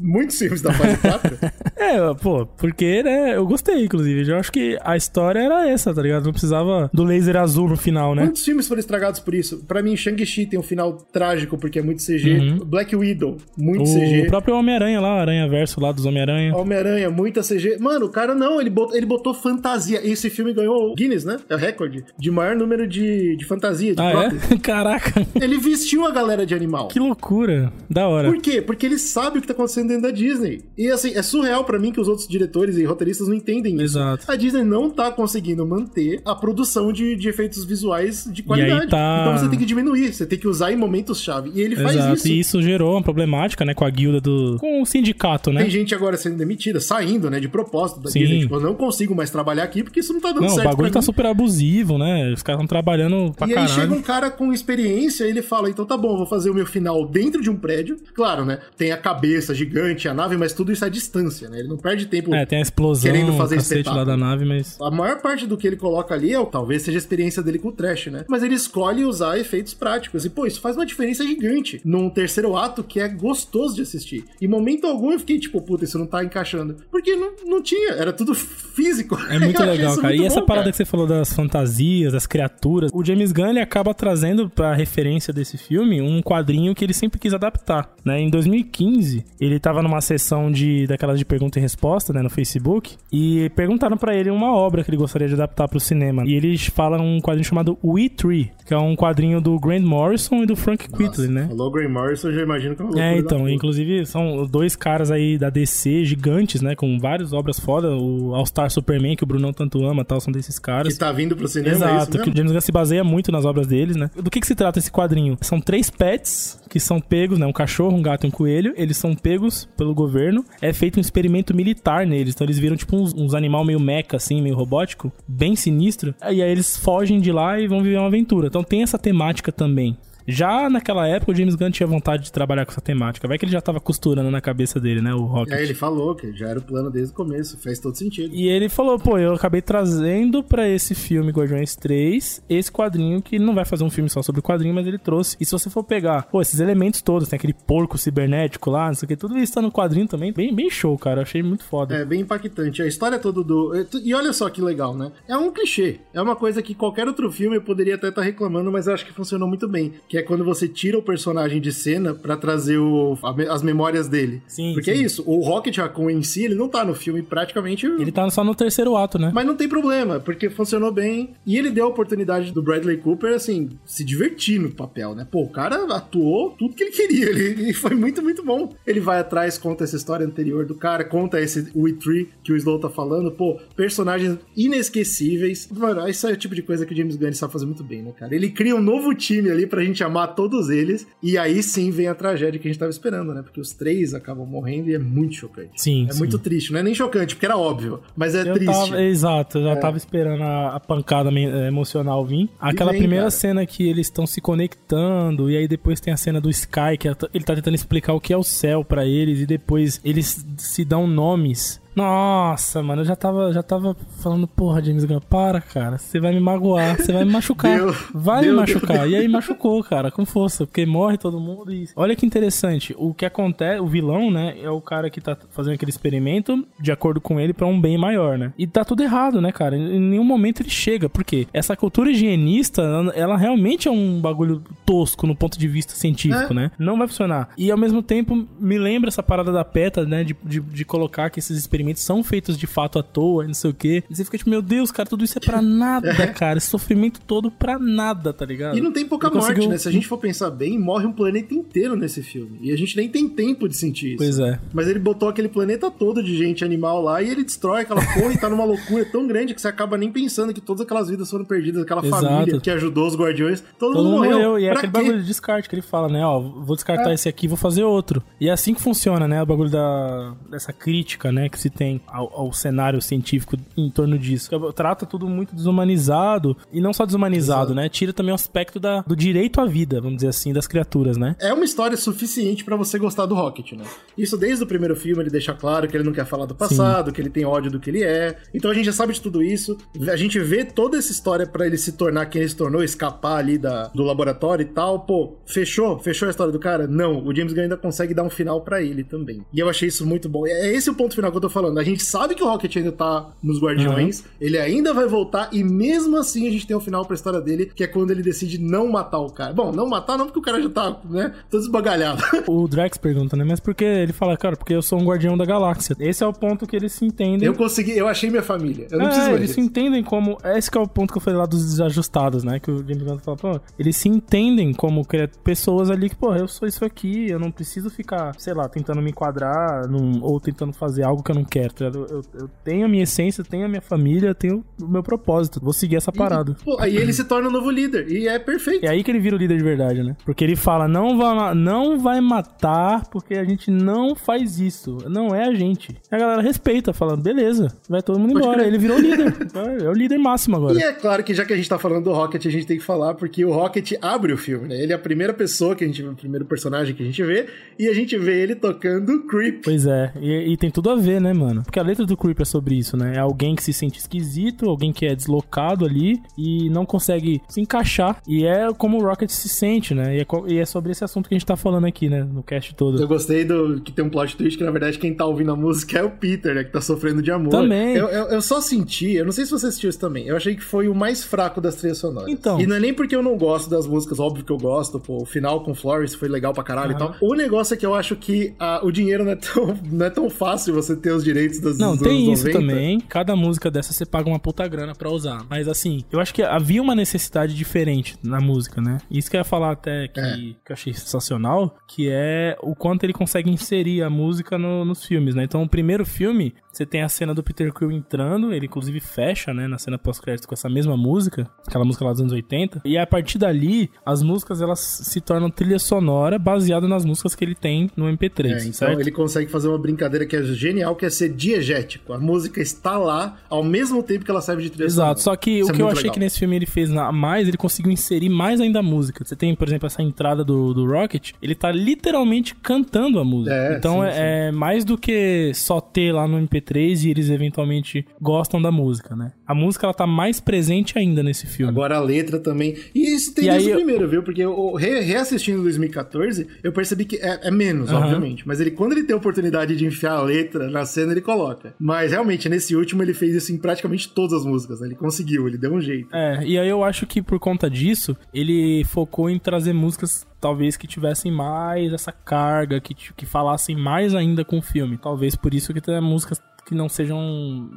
muitos filmes da fase quatro. É, pô, porque, né, eu gostei, inclusive. Eu acho que a história era essa, tá ligado? Não precisava do laser azul no final, né? Muitos filmes foram estragados por isso. Pra mim, Shang-Chi tem um final trágico, porque é muito C G. Uhum. Black Widow, muito o C G. O próprio Homem-Aranha lá, Aranha Verso lá dos Homem-Aranha. Homem-Aranha, muita C G. Mano, o cara não, ele botou, ele botou fantasia. Esse filme ganhou o Guinness, né? É o recorde de maior número de, de fantasia. De ah, própolis. É? Caraca. Ele vestiu a galera de animal. Que loucura. Da hora. Por quê? Porque ele sabe o que tá acontecendo dentro da Disney. E assim, é surreal pra mim que os outros diretores e roteiristas não entendem isso. Exato. A Disney não tá conseguindo manter a produção de, de efeitos visuais de qualidade. Tá... Então você tem que diminuir, você tem que usar em momentos-chave. E ele Exato. Faz isso. E isso gerou uma problemática, né, com a guilda do... com o sindicato, né? Tem gente agora sendo demitida, saindo, né, de propósito da Sim. Disney. Tipo, eu não consigo mais trabalhar aqui porque isso não tá dando não, certo. Não, o bagulho tá mim. Super abusivo, né? Os caras estão trabalhando pra caralho. E aí chega um cara com experiência e ele fala, então tá bom, vou fazer o meu final dentro de um prédio. Claro, né? Tem a cabeça gigante, a nave, mas tudo isso à distância, né? Ele não perde tempo é, tem a explosão, querendo fazer espetáculo lá da nave, mas... A maior parte do que ele coloca ali é, talvez seja a experiência dele com o trash, né? Mas ele escolhe usar efeitos práticos. E, pô, isso faz uma diferença gigante num terceiro ato que é gostoso de assistir. E momento algum eu fiquei tipo, puta, isso não tá encaixando. Porque não, não tinha, era tudo físico. É muito legal, cara. Muito e bom, essa parada cara. Que você falou das fantasias, das criaturas. O James Gunn, ele acaba trazendo pra referência desse filme um quadrinho que ele sempre quis adaptar, né? Em dois mil e quinze, ele tava numa sessão de, daquelas de pergunta e resposta, né? No Facebook. E perguntaram pra ele uma obra que ele gostaria de adaptar pro cinema. E eles falam um quadrinho chamado We Three, que é um quadrinho do Grant Morrison e do Frank Quitely, né? Falou Grant Morrison, eu já imagino que é uma loucura. É, então, inclusive são dois caras aí da D C gigantes, né? Com várias obras foda. O All-Star Superman, que o Brunão tanto ama e tal, são desses caras. Que tá vindo pro cinema, Exato, é isso mesmo? Que o James Gunn se baseia muito nas obras deles, né? Do que que se trata esse quadrinho? São três pets que são pegos, né? Um cachorro, um gato e um coelho. Eles são pegos pelo governo. É feito um experimento militar neles. Então eles viram tipo uns, uns animal meio meca, assim, meio robótico. Bem sinistro. E aí eles fogem de lá e vão viver uma aventura. Então tem essa temática também. Já naquela época o James Gunn tinha vontade de trabalhar com essa temática. Vai que ele já tava costurando na cabeça dele, né, o Rocket. É, ele falou que já era o plano desde o começo, faz todo sentido. E ele falou, pô, eu acabei trazendo pra esse filme Guardiões três esse quadrinho, que ele não vai fazer um filme só sobre o quadrinho, mas ele trouxe. E se você for pegar, pô, esses elementos todos, tem aquele porco cibernético lá, não sei o que, tudo isso tá no quadrinho também, bem, bem show, cara, eu achei muito foda. É, bem impactante. A história toda do... E olha só que legal, né? É um clichê. É uma coisa que qualquer outro filme eu poderia até estar reclamando, mas eu acho que funcionou muito bem. Que é quando você tira o personagem de cena pra trazer o, a, as memórias dele. Sim. Porque sim. é isso. O Rocket Raccoon em si, ele não tá no filme praticamente... Ele tá só no terceiro ato, né? Mas não tem problema, porque funcionou bem. E ele deu a oportunidade do Bradley Cooper, assim, se divertir no papel, né? Pô, o cara atuou tudo que ele queria. Ele, ele foi muito, muito bom. Ele vai atrás, conta essa história anterior do cara, conta esse We Three que o Slow tá falando. Pô, personagens inesquecíveis. Mano, isso é o tipo de coisa que o James Gunn sabe fazer muito bem, né, cara? Ele cria um novo time ali pra gente amar todos eles, e aí sim vem a tragédia que a gente tava esperando, né? Porque os três acabam morrendo e é muito chocante. Sim, É sim. muito triste, não é nem chocante, porque era óbvio, mas é eu triste. Tava, exato, eu já é. tava esperando a, a pancada emocional vir. Aquela vem, primeira cara. cena que eles estão se conectando, e aí depois tem a cena do Sky, que ele tá tentando explicar o que é o céu pra eles, e depois eles se dão nomes. Nossa, mano, eu já tava, já tava falando, porra, James Gunn, para, cara, você vai me magoar, você vai me machucar, deu, vai deu, me machucar, deu. E aí machucou, cara, com força, porque morre todo mundo e... Olha que interessante, o que acontece, o vilão, né, é o cara que tá fazendo aquele experimento, de acordo com ele, pra um bem maior, né, e tá tudo errado, né, cara, em nenhum momento ele chega, por quê? Essa cultura higienista, ela realmente é um bagulho tosco no ponto de vista científico, é. né, não vai funcionar, e ao mesmo tempo me lembra essa parada da PETA, né, de, de, de colocar que esses experimentos são feitos de fato à toa, não sei o quê. E você fica tipo, meu Deus, cara, tudo isso é pra nada, é. cara. Esse sofrimento todo pra nada, tá ligado? E não tem pouca Ele morte, conseguiu... né? Se a gente for pensar bem, morre um planeta inteiro nesse filme. E a gente nem tem tempo de sentir isso. Pois é. Mas ele botou aquele planeta todo de gente animal lá e ele destrói aquela porra e tá numa loucura tão grande que você acaba nem pensando que todas aquelas vidas foram perdidas, aquela Exato. família que ajudou os Guardiões, todo, todo mundo morreu. morreu. E é pra aquele quê? bagulho de descarte que ele fala, né? Ó, vou descartar é. esse aqui, vou fazer outro. E é assim que funciona, né? O bagulho da... dessa crítica, né? Que se tem ao, ao cenário científico em torno disso. Trata tudo muito desumanizado, e não só desumanizado, exato, né? Tira também o aspecto da, do direito à vida, vamos dizer assim, das criaturas, né? É uma história suficiente pra você gostar do Rocket, né? Isso desde o primeiro filme, ele deixa claro que ele não quer falar do passado, sim, que ele tem ódio do que ele é. Então a gente já sabe de tudo isso. A gente vê toda essa história pra ele se tornar quem ele se tornou, escapar ali da, do laboratório e tal. Pô, fechou? Fechou a história do cara? Não, o James Gunn ainda consegue dar um final pra ele também. E eu achei isso muito bom. É esse o ponto final que eu tô falando. A gente sabe que o Rocket ainda tá nos Guardiões, uhum, ele ainda vai voltar, e mesmo assim a gente tem um final pra história dele, que é quando ele decide não matar o cara. Bom, não matar não, porque o cara já tá, né, todo esbagalhado. O Drax pergunta, né, mas por que ele fala, cara, porque eu sou um Guardião da Galáxia. Esse é o ponto que eles se entendem. Eu consegui, eu achei minha família. Eu não é, preciso mais eles disso. Se entendem como... Esse que é o ponto que eu falei lá dos desajustados, né, que o James Gunn fala, pô, eles se entendem como pessoas ali que, pô, eu sou isso aqui, eu não preciso ficar, sei lá, tentando me enquadrar num, ou tentando fazer algo que eu não quero, tá ligado? Eu, eu tenho a minha essência, eu tenho a minha família, eu tenho o meu propósito, vou seguir essa parada. E, pô, aí ele se torna um novo líder, e é perfeito. É aí que ele vira o líder de verdade, né? Porque ele fala, não vai, não vai matar, porque a gente não faz isso, não é a gente. E a galera respeita, falando, beleza, vai todo mundo embora. Ele virou o líder, é o líder máximo agora. E é claro que já que a gente tá falando do Rocket, a gente tem que falar, porque o Rocket abre o filme, né? Ele é a primeira pessoa que a gente vê, o primeiro personagem que a gente vê, e a gente vê ele tocando Creep. Pois é, e, e tem tudo a ver, né, mano? Porque a letra do Creep é sobre isso, né? É alguém que se sente esquisito, alguém que é deslocado ali e não consegue se encaixar, e é como o Rocket se sente, né? E é, e é sobre esse assunto que a gente tá falando aqui, né? No cast todo. Eu gostei do que tem um plot twist que, na verdade, quem tá ouvindo a música é o Peter, né? Que tá sofrendo de amor. Também. Eu, eu, eu só senti, eu não sei se você assistiu isso também, eu achei que foi o mais fraco das trilhas sonoras. Então. E não é nem porque eu não gosto das músicas, óbvio que eu gosto, pô, o final com Florence foi legal pra caralho, uhum, e tal. O negócio é que eu acho que ah, o dinheiro não é, tão, não é tão fácil você ter os direitos das músicas. Não, tem isso também. Cada música dessa você paga uma puta grana pra usar. Mas assim, eu acho que havia uma necessidade diferente na música, né? Isso que eu ia falar até que, é. que eu achei sensacional, que é o quanto ele consegue inserir a música no, nos filmes, né? Então o primeiro filme, você tem a cena do Peter Quill entrando, ele inclusive fecha, né, na cena pós-crédito com essa mesma música, aquela música lá dos anos oitenta, e a partir dali, as músicas elas se tornam trilha sonora baseada nas músicas que ele tem no M P três, é, então certo? Ele consegue fazer uma brincadeira que é genial, que é ser diegético. A música está lá ao mesmo tempo que ela serve de trilha exato, sonora. Exato, só que Isso o é que eu achei legal. Que nesse filme ele fez a mais, ele conseguiu inserir mais ainda a música. Você tem, por exemplo, essa entrada do, do Rocket, ele tá literalmente cantando a música. É, então sim, é, sim. é mais do que só ter lá no M P três e eles eventualmente gostam da música, né? A música, ela tá mais presente ainda nesse filme. Agora a letra também. E isso tem desde o primeiro, viu? Porque eu, reassistindo dois mil e quatorze, eu percebi que é, é menos, uhum, obviamente. Mas ele, quando ele tem a oportunidade de enfiar a letra na cena, ele coloca. Mas realmente, nesse último, ele fez isso em praticamente todas as músicas, né? Ele conseguiu, ele deu um jeito. É, e aí eu acho que por conta disso, ele focou em trazer músicas talvez que tivessem mais essa carga, que, que falassem mais ainda com o filme. Talvez por isso que tem músicas que não sejam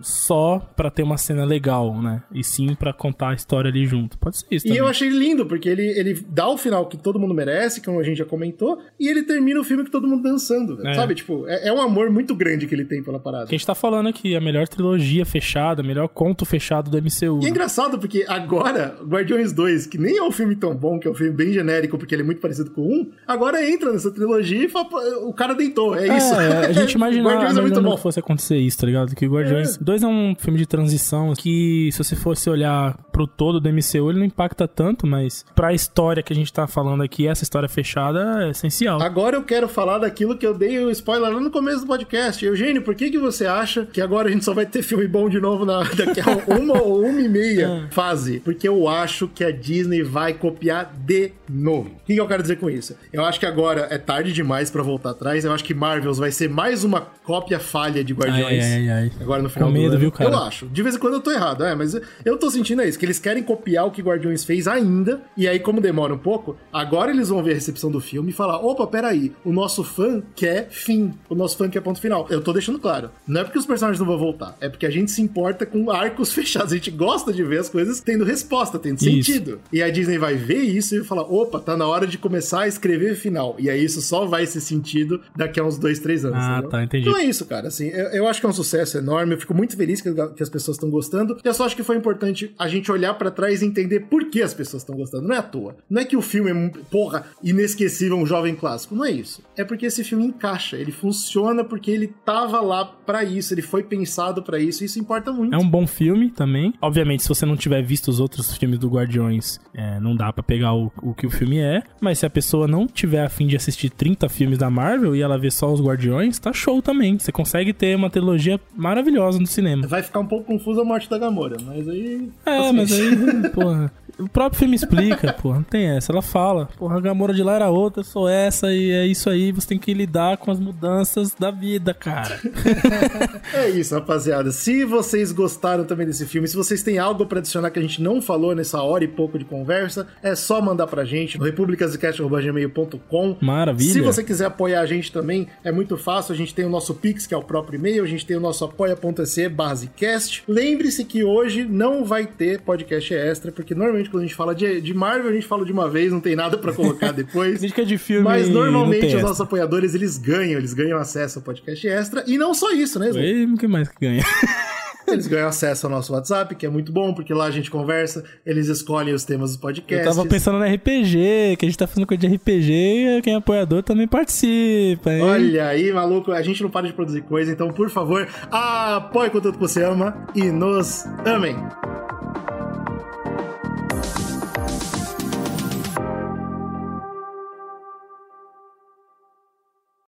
só pra ter uma cena legal, né? E sim pra contar a história ali junto. Pode ser isso também. E eu achei lindo, porque ele, ele dá o final que todo mundo merece, como a gente já comentou, e ele termina o filme com todo mundo dançando, é. sabe? Tipo, é, é um amor muito grande que ele tem pela parada. Que a gente tá falando aqui, a melhor trilogia fechada, melhor conto fechado do M C U. E é engraçado, porque agora, Guardiões dois, que nem é um filme tão bom, que é um filme bem genérico, porque ele é muito parecido com um, agora entra nessa trilogia e fala, o cara deitou, é, é isso. A gente imaginava, Guardiões é muito bom. Não fosse acontecer isso, tá ligado? Que o Guardiões dois é. é um filme de transição que, se você fosse olhar pro todo do M C U, ele não impacta tanto, mas pra história que a gente tá falando aqui, essa história fechada é essencial. Agora eu quero falar daquilo que eu dei o spoiler lá no começo do podcast. Eugênio, por que que você acha que agora a gente só vai ter filme bom de novo na, daqui a uma ou uma e meia é. fase? Porque eu acho que a Disney vai copiar de novo. O que eu quero dizer com isso? Eu acho que agora é tarde demais pra voltar atrás. Eu acho que Marvels vai ser mais uma cópia falha de Guardiões. Ai, Ai, ai. Agora no final com medo, do ano, viu, cara? Eu acho. De vez em quando eu tô errado, é, mas eu tô sentindo isso, que eles querem copiar o que Guardiões fez ainda, e aí como demora um pouco, agora eles vão ver a recepção do filme e falar, opa, peraí, o nosso fã quer fim, o nosso fã quer ponto final. Eu tô deixando claro, não é porque os personagens não vão voltar, é porque a gente se importa com arcos fechados, a gente gosta de ver as coisas tendo resposta, tendo isso. sentido. E a Disney vai ver isso e vai falar, opa, tá na hora de começar a escrever final, e aí isso só vai ser sentido daqui a uns dois, três anos. Ah, entendeu? Tá, entendi. Então é isso, cara, assim, eu, eu acho que é um sucesso enorme, eu fico muito feliz que as pessoas estão gostando, eu só acho que foi importante a gente olhar olhar pra trás e entender por que as pessoas estão gostando. Não é à toa. Não é que o filme é, porra, inesquecível, um jovem clássico. Não é isso. É porque esse filme encaixa. Ele funciona porque ele tava lá pra isso. Ele foi pensado pra isso. E isso importa muito. É um bom filme também. Obviamente, se você não tiver visto os outros filmes do Guardiões, é, não dá pra pegar o, o que o filme é. Mas se a pessoa não tiver a fim de assistir trinta filmes da Marvel e ela vê só os Guardiões, tá show também. Você consegue ter uma trilogia maravilhosa no cinema. Vai ficar um pouco confuso a morte da Gamora, mas aí... É, mas aí, porra... O próprio filme explica, porra, não tem essa. Ela fala, porra, a Gamora de lá era outra, eu sou essa e é isso aí. Você tem que lidar com as mudanças da vida, cara. É isso, rapaziada. Se vocês gostaram também desse filme, se vocês têm algo pra adicionar que a gente não falou nessa hora e pouco de conversa, é só mandar pra gente no republicas zicast arroba gmail ponto com. Maravilha. Se você quiser apoiar a gente também, é muito fácil. A gente tem o nosso Pix, que é o próprio e-mail. A gente tem o nosso apoia ponto se barra zicast. Lembre-se que hoje não vai ter podcast extra, porque normalmente quando a gente fala de, de Marvel, a gente fala de uma vez, não tem nada pra colocar depois. A gente quer de filme. Mas normalmente os nossos apoiadores, eles ganham, eles ganham acesso ao podcast extra. E não só isso, né, Zé? O que mais que ganha? Eles ganham acesso ao nosso WhatsApp, que é muito bom, porque lá a gente conversa, eles escolhem os temas dos podcasts. Eu tava pensando no R P G, que a gente tá fazendo coisa de R P G, quem é apoiador também participa, hein? Olha aí, maluco, a gente não para de produzir coisa, então, por favor, apoie o conteúdo que você ama e nos amem!